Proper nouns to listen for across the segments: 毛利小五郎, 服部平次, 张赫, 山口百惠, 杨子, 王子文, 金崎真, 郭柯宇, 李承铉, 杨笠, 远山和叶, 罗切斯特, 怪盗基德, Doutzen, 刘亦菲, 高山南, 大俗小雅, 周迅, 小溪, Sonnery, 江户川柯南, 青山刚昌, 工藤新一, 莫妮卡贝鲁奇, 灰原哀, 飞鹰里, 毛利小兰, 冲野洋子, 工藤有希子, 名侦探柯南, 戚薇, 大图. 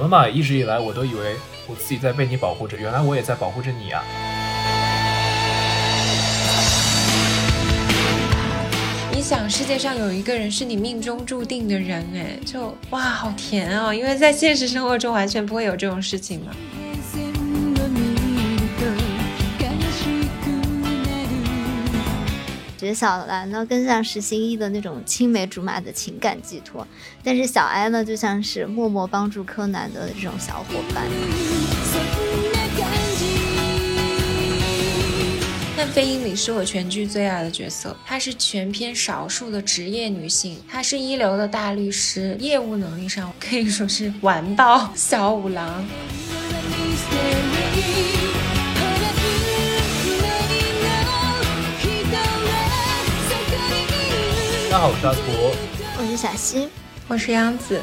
么嘛？一直以来我都以为我自己在被你保护着，原来我也在保护着你啊。你想世界上有一个人是你命中注定的人，哎，就哇好甜哦，因为在现实生活中完全不会有这种事情嘛。觉得小兰呢更像是新一的那种青梅竹马的情感寄托，但是小哀呢就像是默默帮助柯南的这种小伙伴。但飞鹰里是我全剧最爱的角色，她是全片少数的职业女性，她是一流的大律师，业务能力上可以说是完爆小五郎。大家好，我是大图，我是小溪，我是杨子，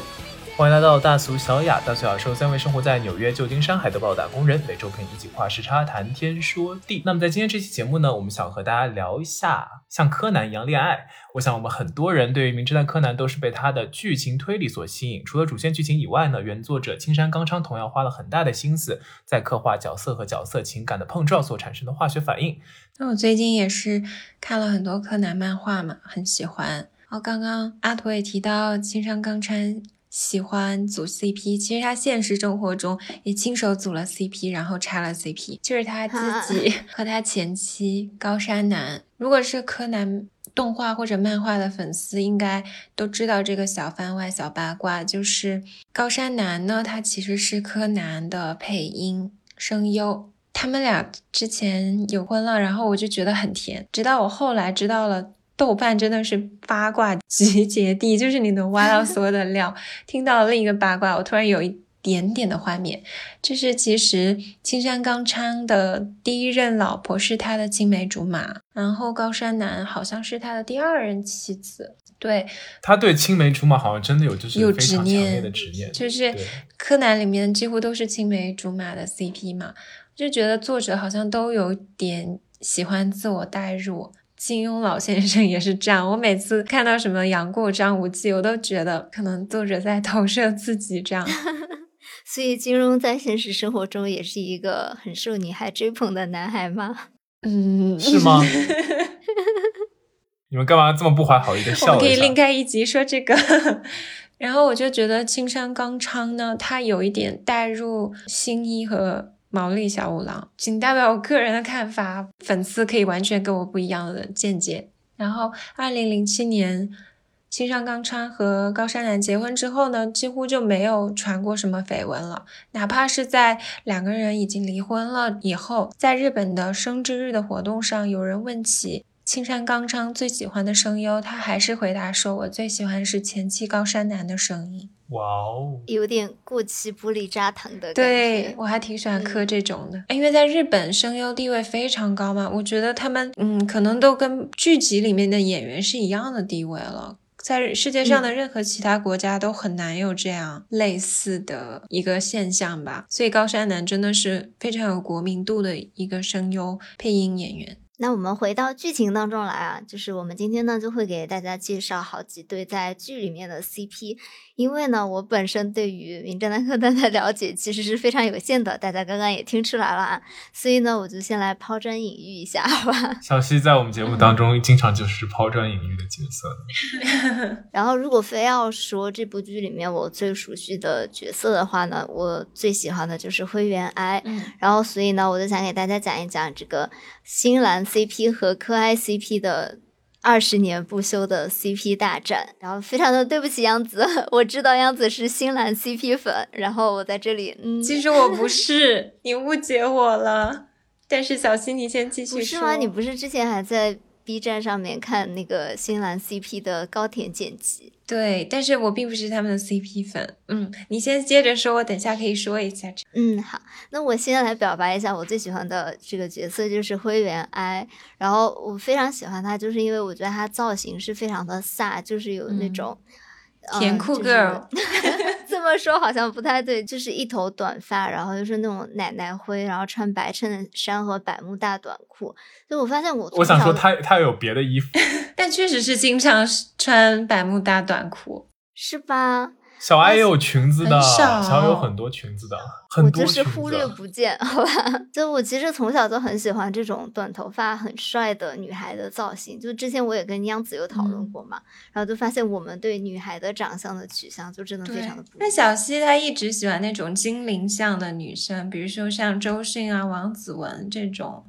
欢迎来到大俗小雅。大俗小雅是三位生活在纽约、旧金山、海德堡的打工人，每周陪你一起跨时差谈天说地。那么在今天这期节目呢，我们想和大家聊一下像柯南一样恋爱。我想我们很多人对于名侦探柯南都是被他的剧情推理所吸引，除了主线剧情以外呢，原作者青山刚昌同样花了很大的心思在刻画角色和角色情感的碰撞所产生的化学反应。那我最近也是看了很多柯南漫画嘛，很喜欢。哦，刚刚阿图也提到青山刚昌喜欢组 CP， 其实他现实生活中也亲手组了 CP， 然后插了 CP， 就是他自己和他前妻高山南。如果是柯南动画或者漫画的粉丝应该都知道这个小番外小八卦，就是高山南呢他其实是柯南的配音声优，他们俩之前有婚了，然后我就觉得很甜，直到我后来知道了豆瓣真的是八卦集结地，就是你能挖到所有的料。听到另一个八卦，我突然有一点点的画面，就是其实青山刚昌的第一任老婆是他的青梅竹马，然后高山南好像是他的第二任妻子。对，他对青梅竹马好像真的有就是非常强烈的执念，就是柯南里面几乎都是青梅竹马的 CP 嘛，就觉得作者好像都有点喜欢自我代入。金庸老先生也是这样，我每次看到什么杨过、张无忌，我都觉得可能作者在投射自己这样。所以金庸在现实生活中也是一个很受女孩追捧的男孩吗？嗯，是吗？你们干嘛这么不怀好意的笑了一下？我们可以另开一集说这个。然后我就觉得青山刚昌呢，他有一点带入新一和毛利小五郎，仅代表我个人的看法，粉丝可以完全跟我不一样的见解。然后2007年青山刚昌和高山南结婚之后呢，几乎就没有传过什么绯闻了，哪怕是在两个人已经离婚了以后，在日本的生之日的活动上，有人问起青山刚昌最喜欢的声优，他还是回答说，我最喜欢是前妻高山南的声音。哇哦，有点过期玻璃渣糖的感觉。对，我还挺喜欢磕这种的，因为在日本声优地位非常高嘛，我觉得他们可能都跟剧集里面的演员是一样的地位了，在世界上的任何其他国家都很难有这样类似的一个现象吧，所以高山南真的是非常有国民度的一个声优配音演员。那我们回到剧情当中来啊，就是我们今天呢就会给大家介绍好几对在剧里面的 CP， 因为呢我本身对于名侦探柯南的了解其实是非常有限的，大家刚刚也听出来了啊，所以呢我就先来抛砖引玉一下，好吧？小溪在我们节目当中经常就是抛砖引玉的角色。然后如果非要说这部剧里面我最熟悉的角色的话呢，我最喜欢的就是灰原哀，然后所以呢我就想给大家讲一讲这个新兰CP 和柯哀 CP 的20年不休的 CP 大战。然后非常的对不起杨子，我知道杨子是新兰 CP 粉，然后我在这里其实我不是。你误解我了，但是小溪你先继续说。不是吗？你不是之前还在 B 站上面看那个新兰 CP 的高田剪辑？对，但是我并不是他们的 CP 粉。你先接着说，我等下可以说一下。好，那我先来表白一下，我最喜欢的这个角色就是灰原哀。然后我非常喜欢他，就是因为我觉得他造型是非常的飒，就是有那种甜酷 girl，这么说好像不太对，就是一头短发，然后就是那种奶奶灰，然后穿白衬衫和百慕大短裤。就我发现我想说他有别的衣服，但确实是经常穿百慕大短裤，是吧？小爱也有裙子的，小爱有很多裙子的，很多裙子我就是忽略不见，好吧？就我其实从小就很喜欢这种短头发很帅的女孩的造型，就之前我也跟央子有讨论过嘛，然后就发现我们对女孩的长相的取向就真的非常的不一样。那小希她一直喜欢那种精灵像的女生，比如说像周迅啊、王子文这种。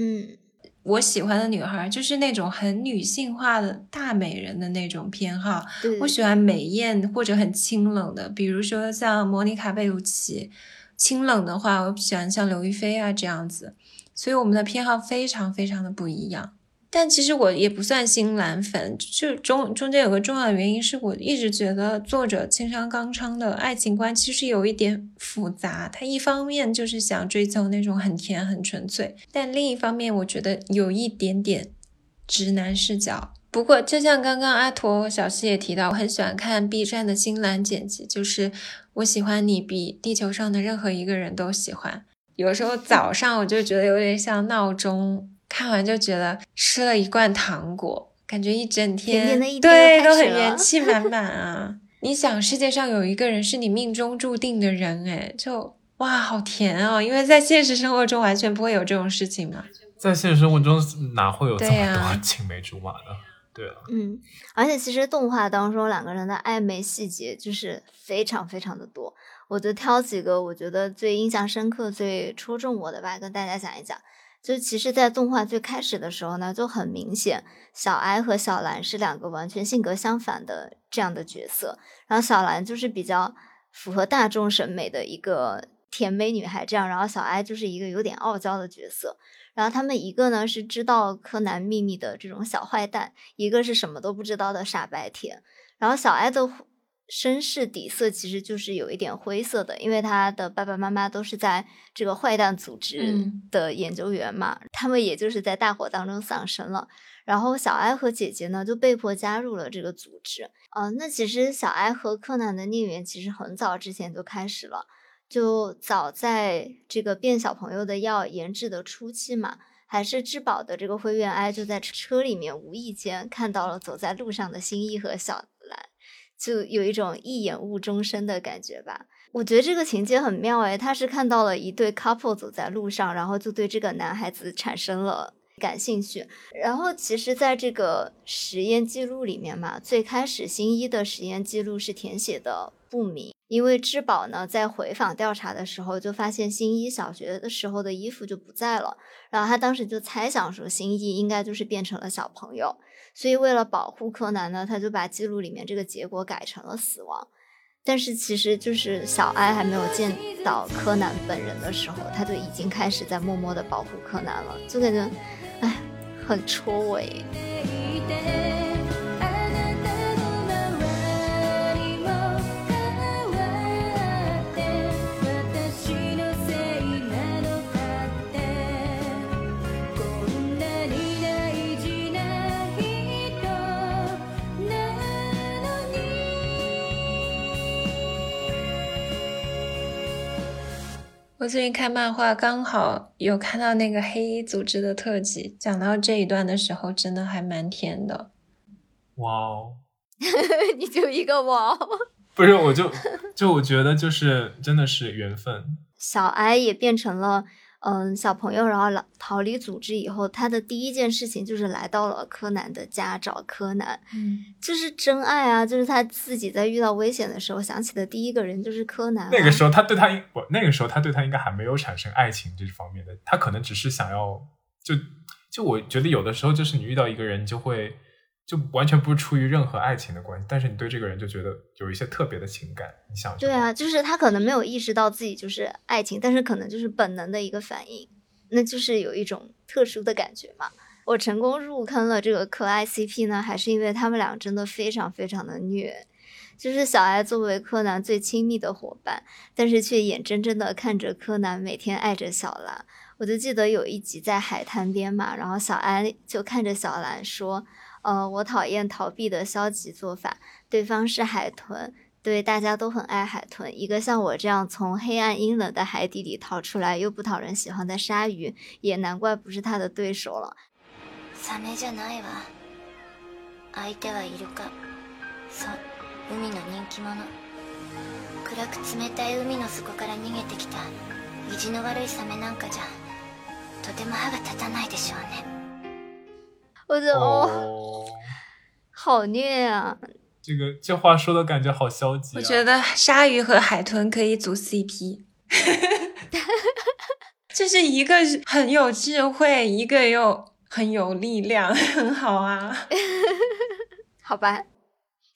嗯，我喜欢的女孩就是那种很女性化的大美人的那种偏好，我喜欢美艳或者很清冷的，比如说像莫妮卡贝鲁奇，清冷的话我喜欢像刘亦菲啊这样子，所以我们的偏好非常非常的不一样。但其实我也不算新蓝粉，就中间有个重要的原因是我一直觉得作者青山刚昌的爱情观其实有一点复杂，他一方面就是想追求那种很甜很纯粹，但另一方面我觉得有一点点直男视角。不过就像刚刚阿驼和小希也提到，我很喜欢看 B 站的新蓝剪辑，就是我喜欢你比地球上的任何一个人都喜欢。有时候早上我就觉得有点像闹钟，看完就觉得吃了一罐糖果，感觉一整天对都很元气满满啊！你想世界上有一个人是你命中注定的人，哎，就哇好甜哦！因为在现实生活中完全不会有这种事情嘛，在现实生活中哪会有这么多青梅竹马的？对啊，嗯，而且其实动画当中两个人的暧昧细节就是非常非常的多，我就挑几个我觉得最印象深刻、最戳中我的吧，跟大家讲一讲。就其实在动画最开始的时候呢，就很明显小哀和小兰是两个完全性格相反的这样的角色，然后小兰就是比较符合大众审美的一个甜美女孩这样，然后小哀就是一个有点傲娇的角色，然后他们一个呢是知道柯南秘密的这种小坏蛋，一个是什么都不知道的傻白甜。然后小哀的身世底色其实就是有一点灰色的，因为他的爸爸妈妈都是在这个坏蛋组织的研究员嘛，他们也就是在大火当中丧生了，然后小哀和姐姐呢就被迫加入了这个组织。那其实小哀和柯南的孽缘其实很早之前就开始了，就早在这个变小朋友的药研制的初期嘛，还是质保的这个灰原哀就在车里面无意间看到了走在路上的新一和小兰，就有一种一眼误终身的感觉吧。我觉得这个情节很妙诶，他是看到了一对 couple 走在路上，然后就对这个男孩子产生了感兴趣。然后其实在这个实验记录里面嘛，最开始新一的实验记录是填写的不明，因为质保呢在回访调查的时候就发现新一小学的时候的衣服就不在了，然后他当时就猜想说新一应该就是变成了小朋友，所以为了保护柯南呢，他就把记录里面这个结果改成了死亡。但是其实就是小哀还没有见到柯南本人的时候，他就已经开始在默默的保护柯南了，就感觉哎，很戳我耶。我最近看漫画，刚好有看到那个黑衣组织的特辑，讲到这一段的时候真的还蛮甜的。哇哦你就一个哇哦不是，我我觉得就是真的是缘分。小哀也变成了小朋友，然后逃离组织以后，他的第一件事情就是来到了柯南的家找柯南，就是真爱啊！就是他自己在遇到危险的时候想起的第一个人就是柯南。那个时候他对他应该还没有产生爱情这方面的，他可能只是想要就我觉得有的时候就是你遇到一个人，你就会就完全不是出于任何爱情的关系，但是你对这个人就觉得有一些特别的情感，你想对啊，就是他可能没有意识到自己就是爱情，但是可能就是本能的一个反应，那就是有一种特殊的感觉嘛。我成功入坑了这个可爱 CP 呢，还是因为他们俩真的非常非常的虐，就是小哀作为柯南最亲密的伙伴，但是却眼睁睁的看着柯南每天爱着小兰。我就记得有一集在海滩边嘛，然后小哀就看着小兰说我讨厌逃避的消极做法，对方是海豚，对，大家都很爱海豚，一个像我这样从黑暗阴冷的海底里逃出来又不讨人喜欢的鲨鱼，也难怪不是他的对手了。サメじゃないわ。相手はイルカ。そう、海の人気者。暗く冷たい海の底から逃げてきた意地の悪いサメなんかじゃとても歯が立たないでしょうね。我就哦，好虐啊！这话说的感觉好消极、啊。我觉得鲨鱼和海豚可以组 CP， 就是一个很有智慧，一个又很有力量，很好啊。好吧，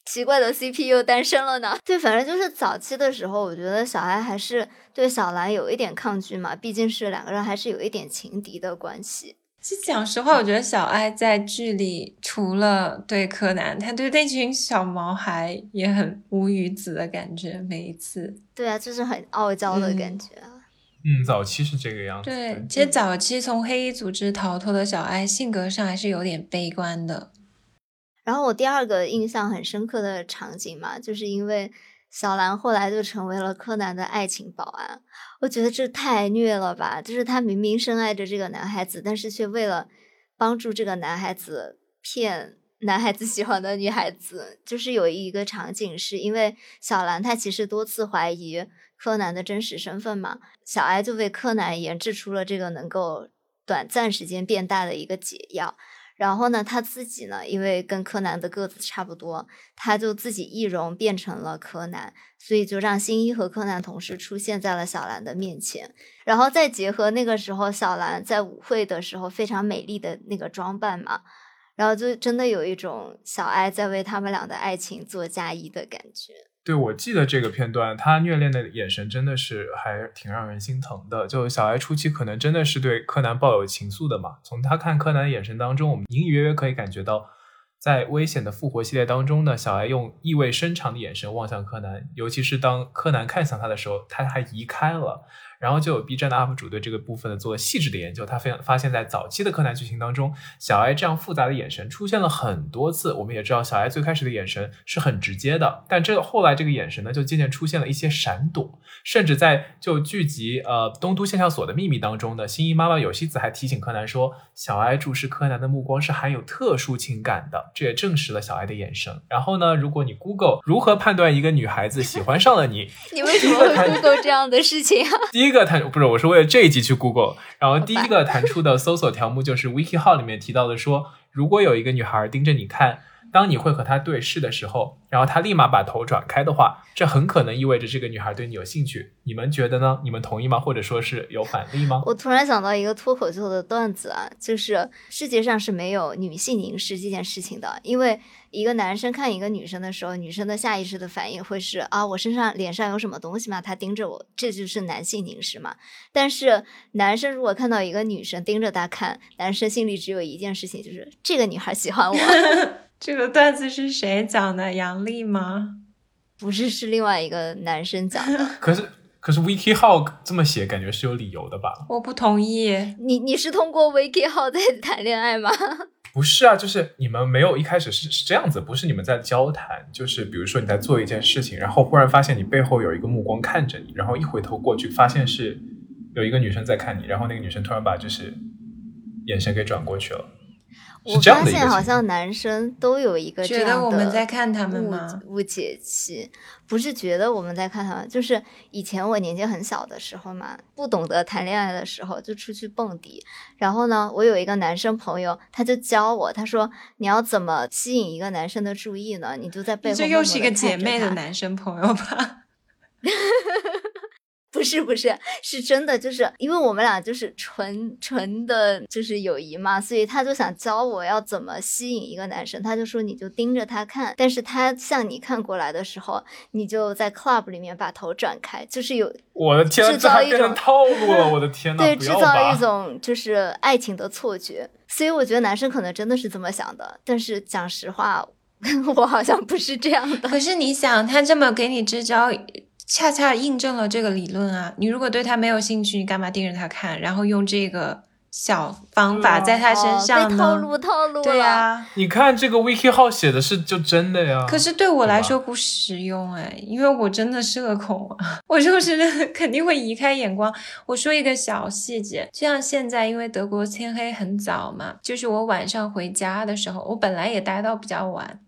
奇怪的 CP 又诞生了呢。对，反正就是早期的时候，我觉得小孩还是对小兰有一点抗拒嘛，毕竟是两个人还是有一点情敌的关系。其实讲实话，我觉得小爱在剧里除了对柯南，他对那群小毛孩也很无语子的感觉，每一次。对啊，就是很傲娇的感觉啊。嗯，早期是这个样子。对，其实早期从黑衣组织逃脱的小爱，性格上还是有点悲观的。然后我第二个印象很深刻的场景嘛，就是因为小兰后来就成为了柯南的爱情保安。我觉得这太虐了吧，就是他明明深爱着这个男孩子，但是却为了帮助这个男孩子骗男孩子喜欢的女孩子。就是有一个场景是因为小兰她其实多次怀疑柯南的真实身份嘛，小爱就为柯南研制出了这个能够短暂时间变大的一个解药。然后呢，他自己呢，因为跟柯南的个子差不多，他就自己易容变成了柯南，所以就让新一和柯南同时出现在了小兰的面前。然后再结合那个时候小兰在舞会的时候非常美丽的那个装扮嘛，然后就真的有一种小爱在为他们俩的爱情做嫁衣的感觉。对，我记得这个片段，他虐恋的眼神真的是还挺让人心疼的。就小爱初期可能真的是对柯南抱有情愫的嘛，从他看柯南的眼神当中，我们隐隐约约可以感觉到，在危险的复活系列当中呢，小爱用意味深长的眼神望向柯南，尤其是当柯南看向他的时候，他还移开了。然后就有 B 站的 UP 主对这个部分做细致的研究，他发现在早期的柯南剧情当中，小爱这样复杂的眼神出现了很多次。我们也知道小爱最开始的眼神是很直接的，但后来这个眼神呢，就渐渐出现了一些闪躲。甚至在就剧集东都现象所的秘密当中呢，新一妈妈有希子还提醒柯南说，小爱注视柯南的目光是含有特殊情感的，这也证实了小爱的眼神。然后呢，如果你 Google 如何判断一个女孩子喜欢上了你，你为什么会 Google 这样的事情啊？不是，我是为了这一集去 Google， 然后第一个弹出的搜索条目就是 WikiHow 里面提到的说，如果有一个女孩盯着你看，当你会和她对视的时候，然后她立马把头转开的话，这很可能意味着这个女孩对你有兴趣。你们觉得呢？你们同意吗？或者说是有反例吗？我突然想到一个脱口秀的段子啊，就是世界上是没有女性凝视这件事情的，因为一个男生看一个女生的时候，女生的下意识的反应会是啊，我脸上有什么东西吗？他盯着我，这就是男性凝视嘛。但是男生如果看到一个女生盯着他看，男生心里只有一件事情，就是这个女孩喜欢我。这个段子是谁讲的？杨笠吗？不是，是另外一个男生讲的。可是 WikiHow 这么写，感觉是有理由的吧？我不同意。你是通过 WikiHow 在谈恋爱吗？不是啊，就是你们没有一开始是这样子，不是你们在交谈，就是比如说你在做一件事情，然后忽然发现你背后有一个目光看着你，然后一回头过去发现是有一个女生在看你，然后那个女生突然把就是眼神给转过去了。我发现好像男生都有一个这样的觉得我们在看他们吗？误解期，不是觉得我们在看他们，就是以前我年纪很小的时候嘛，不懂得谈恋爱的时候就出去蹦迪，然后呢，我有一个男生朋友，他就教我，他说你要怎么吸引一个男生的注意呢？你就在背后默默地看着他。这又是一个姐妹的男生朋友吧？不是，是真的，就是因为我们俩就是纯纯的就是友谊嘛，所以他就想教我要怎么吸引一个男生，他就说你就盯着他看，但是他向你看过来的时候，你就在 club 里面把头转开，就是有我的天，制造一种套路了，我的天哪！对，制造一种就是爱情的错觉，所以我觉得男生可能真的是这么想的，但是讲实话，我好像不是这样的。可是你想，他这么给你支招。恰恰印证了这个理论啊！你如果对他没有兴趣，你干嘛盯着他看？然后用这个小方法在他身上呢？被套路了。对啊，你看这个 WikiHow 写的是就真的呀。可是对我来说不实用哎，因为我真的社恐啊，我就是肯定会移开眼光。我说一个小细节，就像现在因为德国天黑很早嘛，就是我晚上回家的时候，我本来也待到比较晚。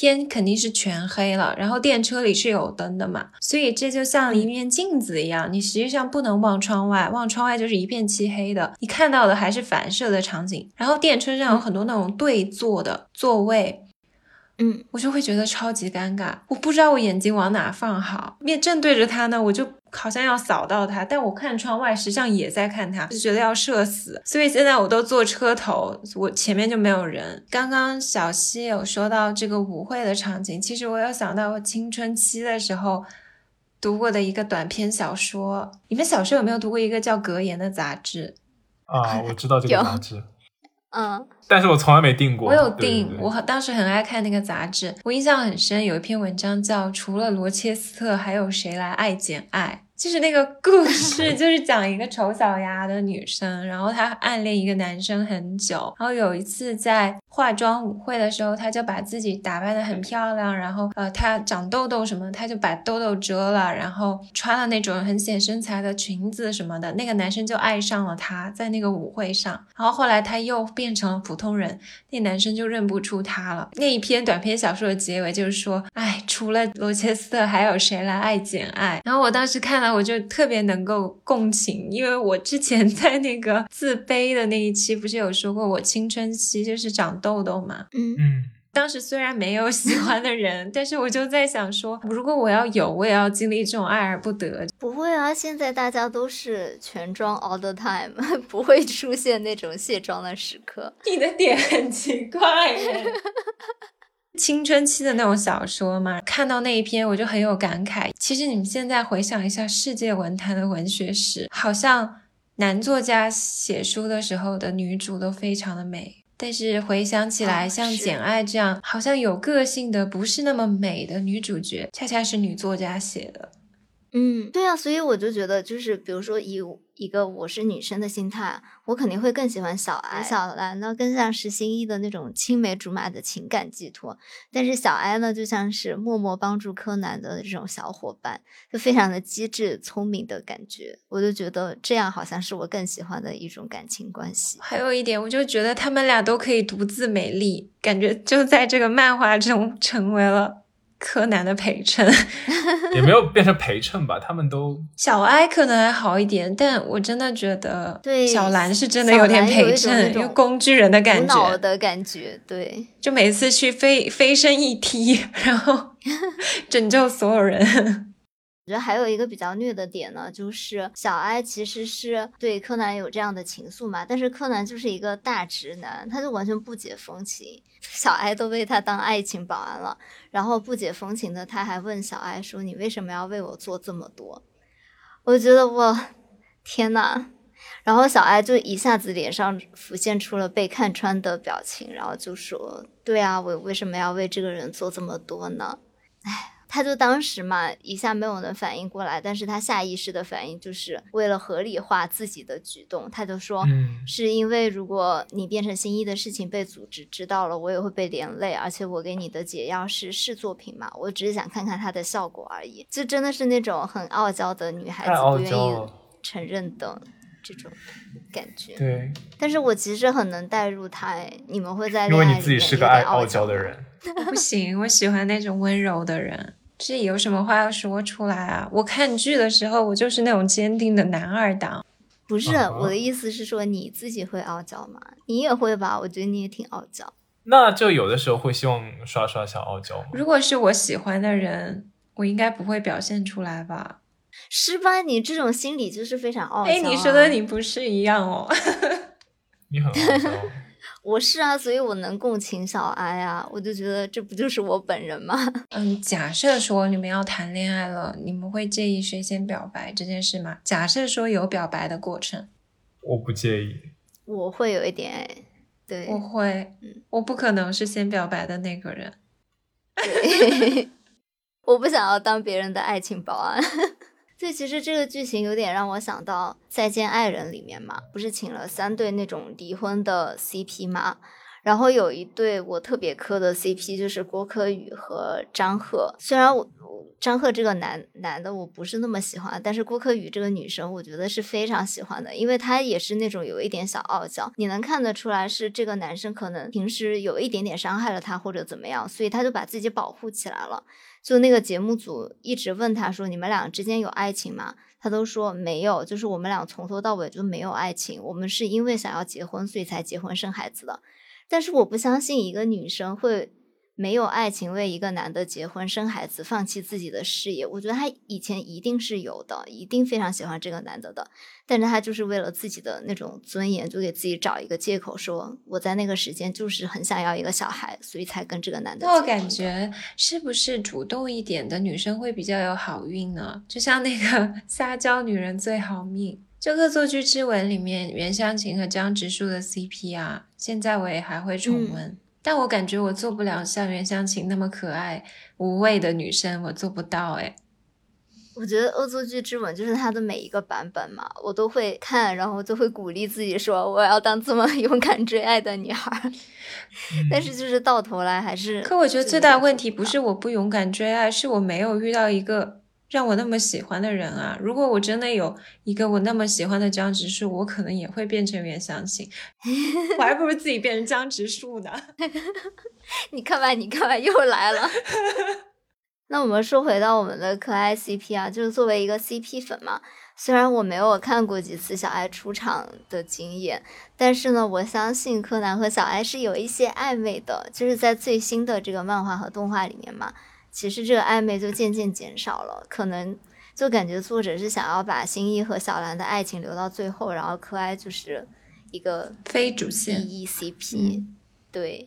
天肯定是全黑了，然后电车里是有灯的嘛，所以这就像一面镜子一样，你实际上不能望窗外，望窗外就是一片漆黑的，你看到的还是反射的场景。然后电车上有很多那种对坐的座位，我就会觉得超级尴尬，我不知道我眼睛往哪放好，面正对着它呢，我就好像要扫到它，但我看窗外实际上也在看它，就觉得要社死，所以现在我都坐车头，我前面就没有人。刚刚小溪有说到这个舞会的场景，其实我有想到我青春期的时候读过的一个短篇小说，你们小时候有没有读过一个叫《格言》的杂志啊？我知道这个杂志，但是我从来没订过。我有订，我当时很爱看那个杂志，我印象很深，有一篇文章叫除了罗切斯特还有谁来爱简爱，就是那个故事就是讲一个丑小鸭的女生，然后她暗恋一个男生很久，然后有一次在化妆舞会的时候，她就把自己打扮得很漂亮，然后她长痘痘什么，她就把痘痘遮了，然后穿了那种很显身材的裙子什么的，那个男生就爱上了她，在那个舞会上，然后后来她又变成了普通人，那男生就认不出她了。那一篇短篇小说的结尾就是说，哎，除了罗切斯特还有谁来爱简爱。然后我当时看了我就特别能够共情，因为我之前在那个自卑的那一期不是有说过我青春期就是长痘痘嘛，当时虽然没有喜欢的人但是我就在想说，如果我要有，我也要经历这种爱而不得。不会啊，现在大家都是全妆 all the time， 不会出现那种卸妆的时刻。你的点很奇怪耶青春期的那种小说嘛，看到那一篇我就很有感慨。其实你们现在回想一下世界文坛的文学史，好像男作家写书的时候的女主都非常的美，但是回想起来，像简爱这样好像有个性的不是那么美的女主角，恰恰是女作家写的。对啊，所以我就觉得就是比如说以一个我是女生的心态，我肯定会更喜欢小哀。小兰呢更像是新一的那种青梅竹马的情感寄托，但是小哀呢就像是默默帮助柯南的这种小伙伴，就非常的机智聪明的感觉，我就觉得这样好像是我更喜欢的一种感情关系。还有一点，我就觉得他们俩都可以独自美丽，感觉就在这个漫画中成为了柯南的陪衬也没有变成陪衬吧，他们都小哀可能还好一点，但我真的觉得对小兰是真的有点陪衬，有工具人的感觉，无脑的感觉。对，就每次去飞身一踢，然后拯救所有人我觉得还有一个比较虐的点呢，就是小哀其实是对柯南有这样的情愫嘛，但是柯南就是一个大直男，他就完全不解风情，小哀都为他当爱情保安了，然后不解风情的他还问小哀说你为什么要为我做这么多，我觉得我天哪，然后小哀就一下子脸上浮现出了被看穿的表情，然后就说对啊，我为什么要为这个人做这么多呢。哎，他就当时嘛一下没有能反应过来，但是他下意识的反应就是为了合理化自己的举动，他就说是因为如果你变成新一的事情被组织知道了，我也会被连累，而且我给你的解药是试作品嘛，我只是想看看它的效果而已，就真的是那种很傲娇的女孩子不愿意承认的这种感觉。对，但是我其实很能带入他。你们会在恋爱里面，因为你自己是个爱傲娇的人不行，我喜欢那种温柔的人，这有什么话要说出来啊。我看剧的时候我就是那种坚定的男二党。不是，我的意思是说你自己会傲娇吗？你也会吧，我觉得你也挺傲娇。那就有的时候会希望刷刷小傲娇。如果是我喜欢的人，我应该不会表现出来吧。是吧，你这种心理就是非常傲娇。你说的你不是一样哦你很傲娇我是啊，所以我能共情小哀啊，我就觉得这不就是我本人吗？假设说你们要谈恋爱了，你们会介意谁先表白这件事吗？假设说有表白的过程。我不介意。我会有一点对，我会，我不可能是先表白的那个人对我不想要当别人的爱情保安所以其实这个剧情有点让我想到再见爱人里面嘛，不是请了3对那种离婚的 CP 嘛，然后有一对我特别磕的 CP 就是郭柯宇和张赫。虽然我张赫这个男的我不是那么喜欢，但是郭柯宇这个女生我觉得是非常喜欢的，因为她也是那种有一点小傲娇，你能看得出来是这个男生可能平时有一点点伤害了她或者怎么样，所以她就把自己保护起来了。就那个节目组一直问她说你们俩之间有爱情吗，她都说没有，就是我们俩从头到尾就没有爱情，我们是因为想要结婚所以才结婚生孩子的。但是我不相信一个女生会没有爱情为一个男的结婚生孩子放弃自己的事业，我觉得他以前一定是有的，一定非常喜欢这个男的的，但是他就是为了自己的那种尊严就给自己找一个借口，说我在那个时间就是很想要一个小孩所以才跟这个男的结婚。我感觉是不是主动一点的女生会比较有好运呢，就像那个撒娇女人最好命，这个《恶作剧之吻》里面袁湘琴和江直树的 CP 啊，现在我也还会重温。但我感觉我做不了像袁湘琴那么可爱无畏的女生，我做不到哎。我觉得《恶作剧之吻》就是它的每一个版本嘛，我都会看，然后就会鼓励自己说我要当这么勇敢追爱的女孩但是就是到头来还是可我觉得最大问题不是我不勇敢追爱，是我没有遇到一个让我那么喜欢的人啊！如果我真的有一个我那么喜欢的江直树，我可能也会变成袁湘琴，我还不如自己变成江直树呢你看吧又来了那我们说回到我们的可爱 CP 啊，就是作为一个 CP 粉嘛，虽然我没有看过几次小爱出场的经验，但是呢我相信柯南和小爱是有一些暧昧的，就是在最新的这个漫画和动画里面嘛，其实这个暧昧就渐渐减少了，可能就感觉作者是想要把新一和小兰的爱情留到最后，然后柯爱就是一个非主线 ECP， 对，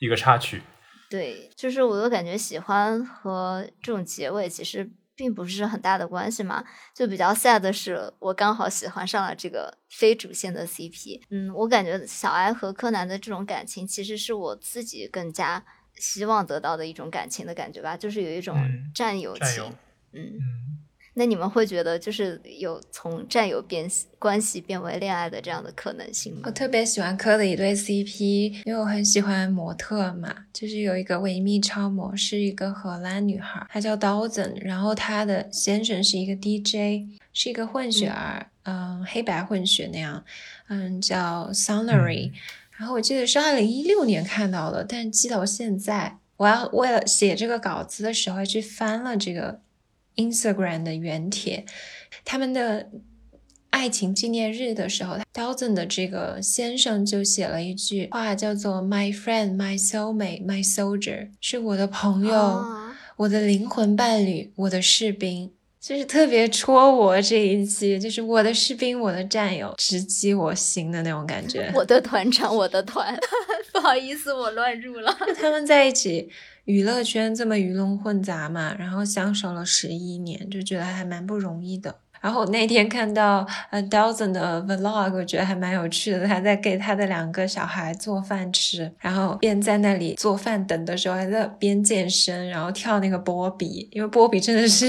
一个插曲。对，就是我都感觉喜欢和这种结尾其实并不是很大的关系嘛，就比较 sad 的是我刚好喜欢上了这个非主线的 CP。我感觉小爱和柯南的这种感情其实是我自己更加希望得到的一种感情的感觉吧，就是有一种战友情。那你们会觉得就是有从战友关系变为恋爱的这样的可能性吗？我特别喜欢柯的一对 CP， 因为我很喜欢模特嘛，就是有一个维密超模是一个荷兰女孩，她叫 Doutzen， 然后她的先生是一个 DJ， 是一个混血儿，黑白混血那样，叫 Sonnery，然后我记得是2016年看到的，但是记到现在，我要为了写这个稿子的时候去翻了这个 Instagram 的原帖，他们的爱情纪念日的时候 Doutzen 的这个先生就写了一句话叫做 My friend, my soulmate, my soldier， 是我的朋友，我的灵魂伴侣，我的士兵，就是特别戳我这一期，就是我的士兵，我的战友，直击我心的那种感觉。我的团长，我的团，不好意思，我乱入了。他们在一起，娱乐圈这么鱼龙混杂嘛，然后相守了11年，就觉得还蛮不容易的。然后我那天看到Doutzen 的 vlog， 我觉得还蛮有趣的，他在给他的2个小孩做饭吃，然后边在那里做饭等的时候还在边健身，然后跳那个波比，因为波比真的是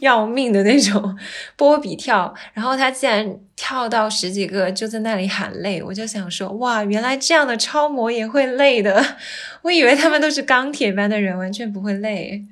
要命的那种波比跳，然后他竟然跳到10几个就在那里喊累，我就想说哇，原来这样的超模也会累的，我以为他们都是钢铁般的人，完全不会累。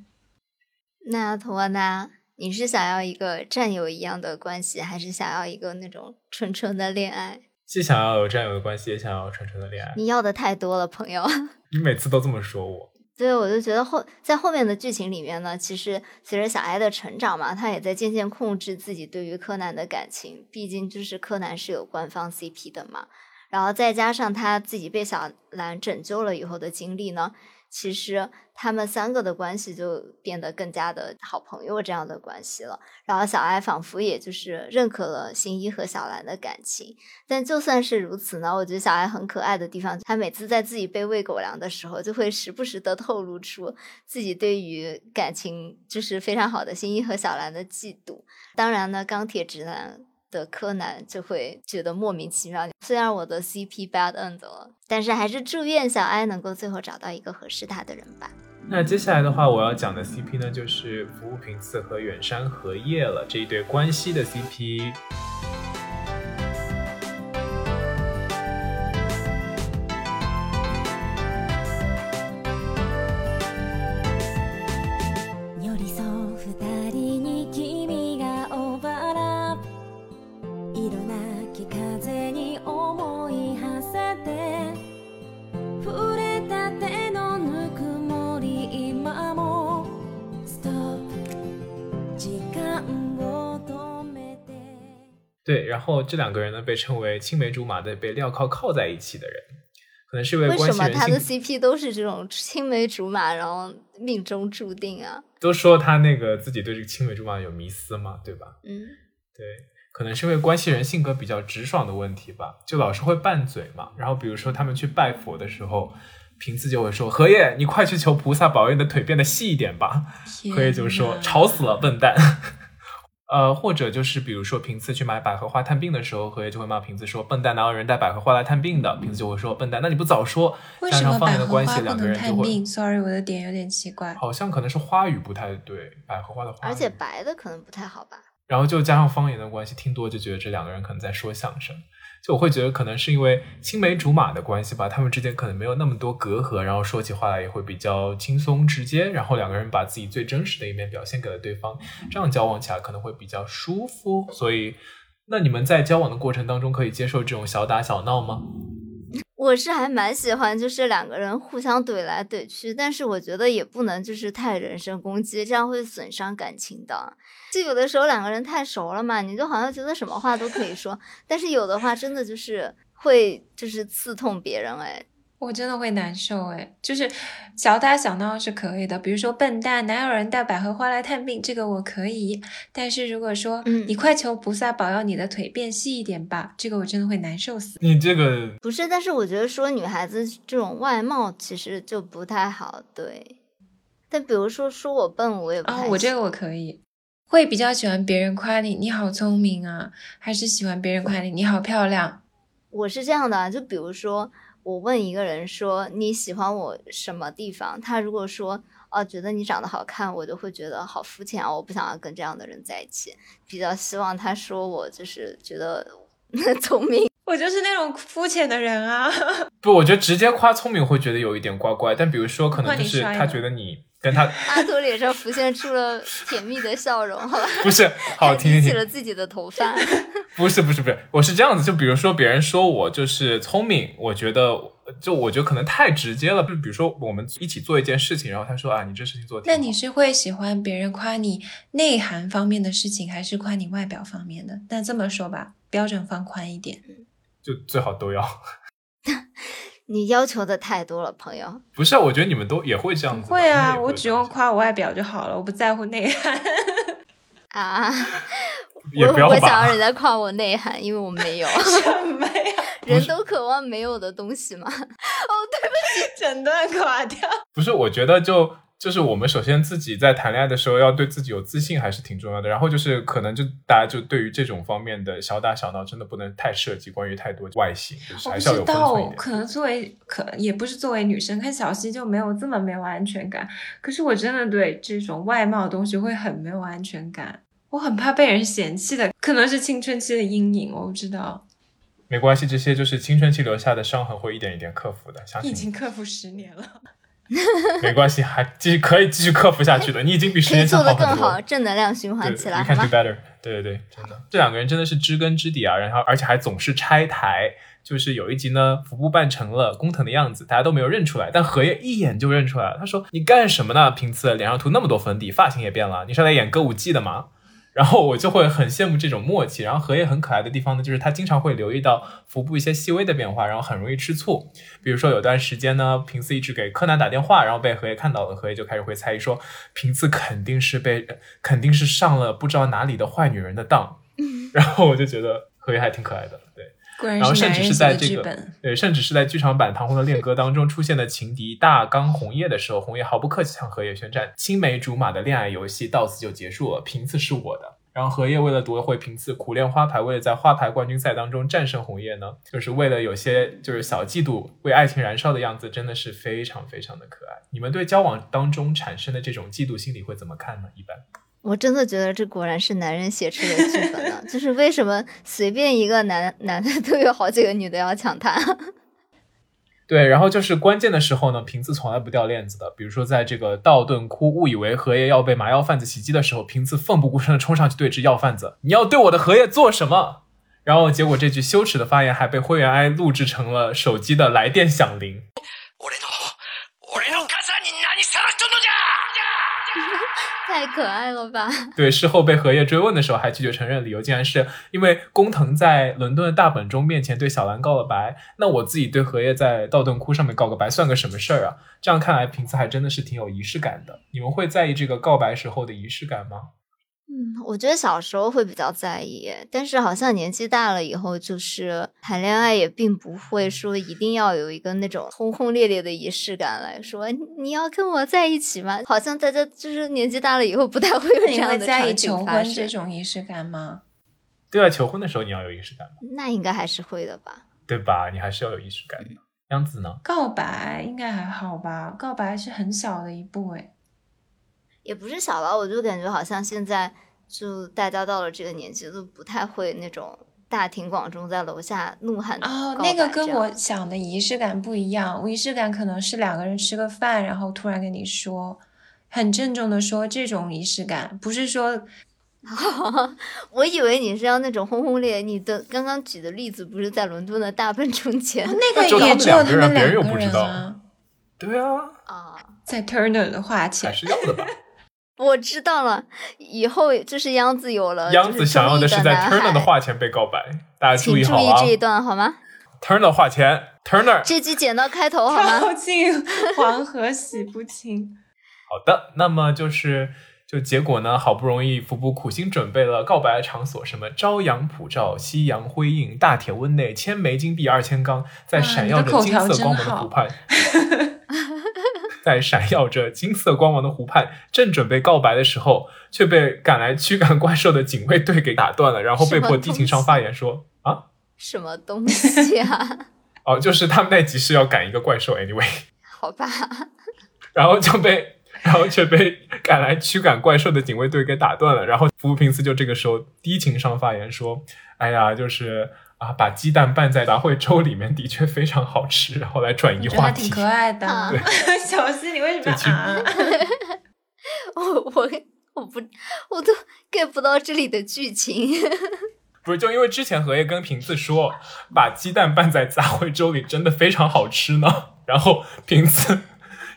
那同安娜，你是想要一个战友一样的关系，还是想要一个那种纯纯的恋爱？既想要有战友的关系，也想要纯纯的恋爱。你要的太多了，朋友。你每次都这么说我。对，我就觉得在后面的剧情里面呢，其实随着小爱的成长嘛，她也在渐渐控制自己对于柯南的感情，毕竟就是柯南是有官方 CP 的嘛。然后再加上她自己被小兰拯救了以后的经历呢，其实他们3个的关系就变得更加的好朋友这样的关系了，然后小爱仿佛也就是认可了新一和小兰的感情。但就算是如此呢，我觉得小爱很可爱的地方，她每次在自己被喂狗粮的时候就会时不时的透露出自己对于感情就是非常好的新一和小兰的嫉妒。当然呢，钢铁直男的柯南就会觉得莫名其妙，虽然我的 CP bad end 了，但是还是祝愿小爱能够最后找到一个合适她的人吧。那接下来的话我要讲的 CP 呢，就是服部平次和远山和叶了，这一对关系的 CP。对，然后这两个人呢被称为青梅竹马的被镣铐铐在一起的人，可能是因为关系人性。为什么他的 CP 都是这种青梅竹马，然后命中注定啊？都说他那个自己对这个青梅竹马有迷思嘛，对吧？嗯，对，可能是因为关系人性格比较直爽的问题吧，就老是会拌嘴嘛。然后比如说他们去拜佛的时候，平次就会说：“荷叶，你快去求菩萨保佑你的腿变得细一点吧。”荷叶就说：“吵死了，笨蛋。”或者就是比如说平次去买百合花探病的时候，荷叶就会骂平次说笨蛋，哪有人带百合花来探病的，平次就会说笨蛋，那你不早说。为什么百合花不能探病 ？Sorry， 我的点有点奇怪，好像可能是花语不太对，百合花的花语，而且白的可能不太好吧。然后就加上方言的关系，听多就觉得这两个人可能在说相声，就我会觉得可能是因为青梅竹马的关系吧，他们之间可能没有那么多隔阂，然后说起话来也会比较轻松直接，然后两个人把自己最真实的一面表现给了对方，这样交往起来可能会比较舒服。所以那你们在交往的过程当中可以接受这种小打小闹吗？我是还蛮喜欢就是两个人互相怼来怼去，但是我觉得也不能就是太人身攻击，这样会损伤感情的。就有的时候两个人太熟了嘛，你就好像觉得什么话都可以说，但是有的话真的就是会就是刺痛别人。哎，我真的会难受。哎，就是小打小闹是可以的，比如说笨蛋，哪有人带百合花来探病，这个我可以。但是如果说你快求菩萨保佑你的腿变细一点吧，这个我真的会难受死。你这个不是，但是我觉得说女孩子这种外貌其实就不太好。对，但比如说说我笨我也不太我这个我可以。会比较喜欢别人夸你你好聪明啊，还是喜欢别人夸你你好漂亮？我是这样的，就比如说我问一个人说你喜欢我什么地方，他如果说觉得你长得好看，我就会觉得好肤浅啊，我不想要跟这样的人在一起。比较希望他说我就是觉得聪明。我就是那种肤浅的人啊。不，我觉得直接夸聪明会觉得有一点怪怪，但比如说可能就是他觉得你跟他阿土脸上浮现出了甜蜜的笑容。好吧，不是，好，听起了自己的头发。不是，我是这样子，就比如说别人说我就是聪明，我觉得可能太直接了。就比如说我们一起做一件事情，然后他说啊，你这事情做得挺好。那你是会喜欢别人夸你内涵方面的事情，还是夸你外表方面的？那这么说吧，标准放宽一点，就最好都要。你要求的太多了，朋友。不是，我觉得你们都也会这样子。不会啊，我只用夸我外表就好了，我不在乎内涵。啊，我想让人家夸我内涵，因为我没有。什么呀？人都渴望没有的东西嘛。哦，对不起，整段垮掉。不是，我觉得就是我们首先自己在谈恋爱的时候要对自己有自信还是挺重要的，然后就是可能就大家就对于这种方面的小打小闹真的不能太涉及关于太多外形，就是还是要有分寸一点。我不知道，可能也不是作为女生看小溪就没有这么没有安全感，可是我真的对这种外貌的东西会很没有安全感，我很怕被人嫌弃的，可能是青春期的阴影，我不知道。没关系，这些就是青春期留下的伤痕会一点一点克服的，相信你已经克服10年了。没关系，还可以继续克服下去的。你已经比时间做得更好，正能量循环起来，好吗？ You can do better。 对，真的，这两个人真的是知根知底啊。然后而且还总是拆台，就是有一集呢，服部扮成了工藤的样子，大家都没有认出来，但荷叶一眼就认出来了。他说：“你干什么呢？平次脸上涂那么多粉底，发型也变了，你是来演歌舞伎的吗？”然后我就会很羡慕这种默契。然后荷叶很可爱的地方呢，就是他经常会留意到服部一些细微的变化，然后很容易吃醋。比如说有段时间呢，平次一直给柯南打电话，然后被荷叶看到了，荷叶就开始会猜疑说，平次肯定是上了不知道哪里的坏女人的当。然后我就觉得荷叶还挺可爱的，对。然后甚至是在这个对，甚至是在剧场版《唐红的恋歌》当中出现的情敌大冈红叶的时候，红叶毫不客气向荷叶宣战，青梅竹马的恋爱游戏到此就结束了，平次是我的。然后荷叶为了夺回平次，苦练花牌，为了在花牌冠军赛当中战胜红叶呢，就是为了有些就是小嫉妒，为爱情燃烧的样子，真的是非常非常的可爱。你们对交往当中产生的这种嫉妒心理会怎么看呢？一般我真的觉得这果然是男人写出的剧本了。就是为什么随便一个男的都有好几个女的要抢他。对，然后就是关键的时候呢，平次从来不掉链子的。比如说在这个道顿窟误以为荷叶要被麻药贩子袭击的时候，平次奋不顾身的冲上去对峙药贩子，你要对我的荷叶做什么？然后结果这句羞耻的发言还被灰原哀录制成了手机的来电响铃。太可爱了吧。对，事后被荷叶追问的时候还拒绝承认，理由竟然是因为工藤在伦敦的大本钟面前对小兰告了白，那我自己对荷叶在道顿窟上面告个白算个什么事儿啊。这样看来瓶子还真的是挺有仪式感的，你们会在意这个告白时候的仪式感吗？我觉得小时候会比较在意，但是好像年纪大了以后，就是谈恋爱也并不会说一定要有一个那种轰轰烈烈的仪式感来说你要跟我在一起吗？好像大家就是年纪大了以后不太会有这样的场景发生。你会在意求婚这种仪式感吗？对啊，求婚的时候你要有仪式感吗？那应该还是会的吧，对吧，你还是要有仪式感的。样子呢？告白应该还好吧，告白是很小的一步诶。也不是小吧，我就感觉好像现在就大家到了这个年纪都不太会那种大庭广众在楼下怒喊哦，那个跟我想的仪式感不一样。我仪式感可能是两个人吃个饭，然后突然跟你说，很郑重的说，这种仪式感不是说我以为你是要那种轰轰烈烈。你的刚刚举的例子不是在伦敦的大笨钟前、那个也只有他们两个人，别人又不知道。对啊，在 Turner 的花钱还是要的吧。我知道了，以后就是央子有了。央子想要的是在 Turner 的话前被告白，大家注意好啊！请注意这一段好吗 ？Turner 话前 ，Turner 这集剪到开头好吗？跳进黄河洗不清。好的，那么就结果呢？好不容易服部苦心准备了告白的场所，什么朝阳普照，夕阳辉映，大铁温内千枚金币2000钢，在闪耀着金色光芒的湖畔，在闪耀着金色光芒的湖畔，正准备告白的时候，却被赶来驱赶怪兽的警卫队给打断了，然后被迫低情商发言说啊，什么东西啊？哦，就是他们那集是要赶一个怪兽 ，anyway， 好吧，然后却被赶来驱赶怪兽的警卫队给打断了，然后服部平次就这个时候低情商发言说，哎呀，就是啊，把鸡蛋拌在杂烩粥里面的确非常好吃，然后来转移话题。挺可爱的。小西你为什么我都 get 不到这里的剧情。不是，就因为之前荷叶跟瓶子说把鸡蛋拌在杂烩粥里真的非常好吃呢，然后瓶子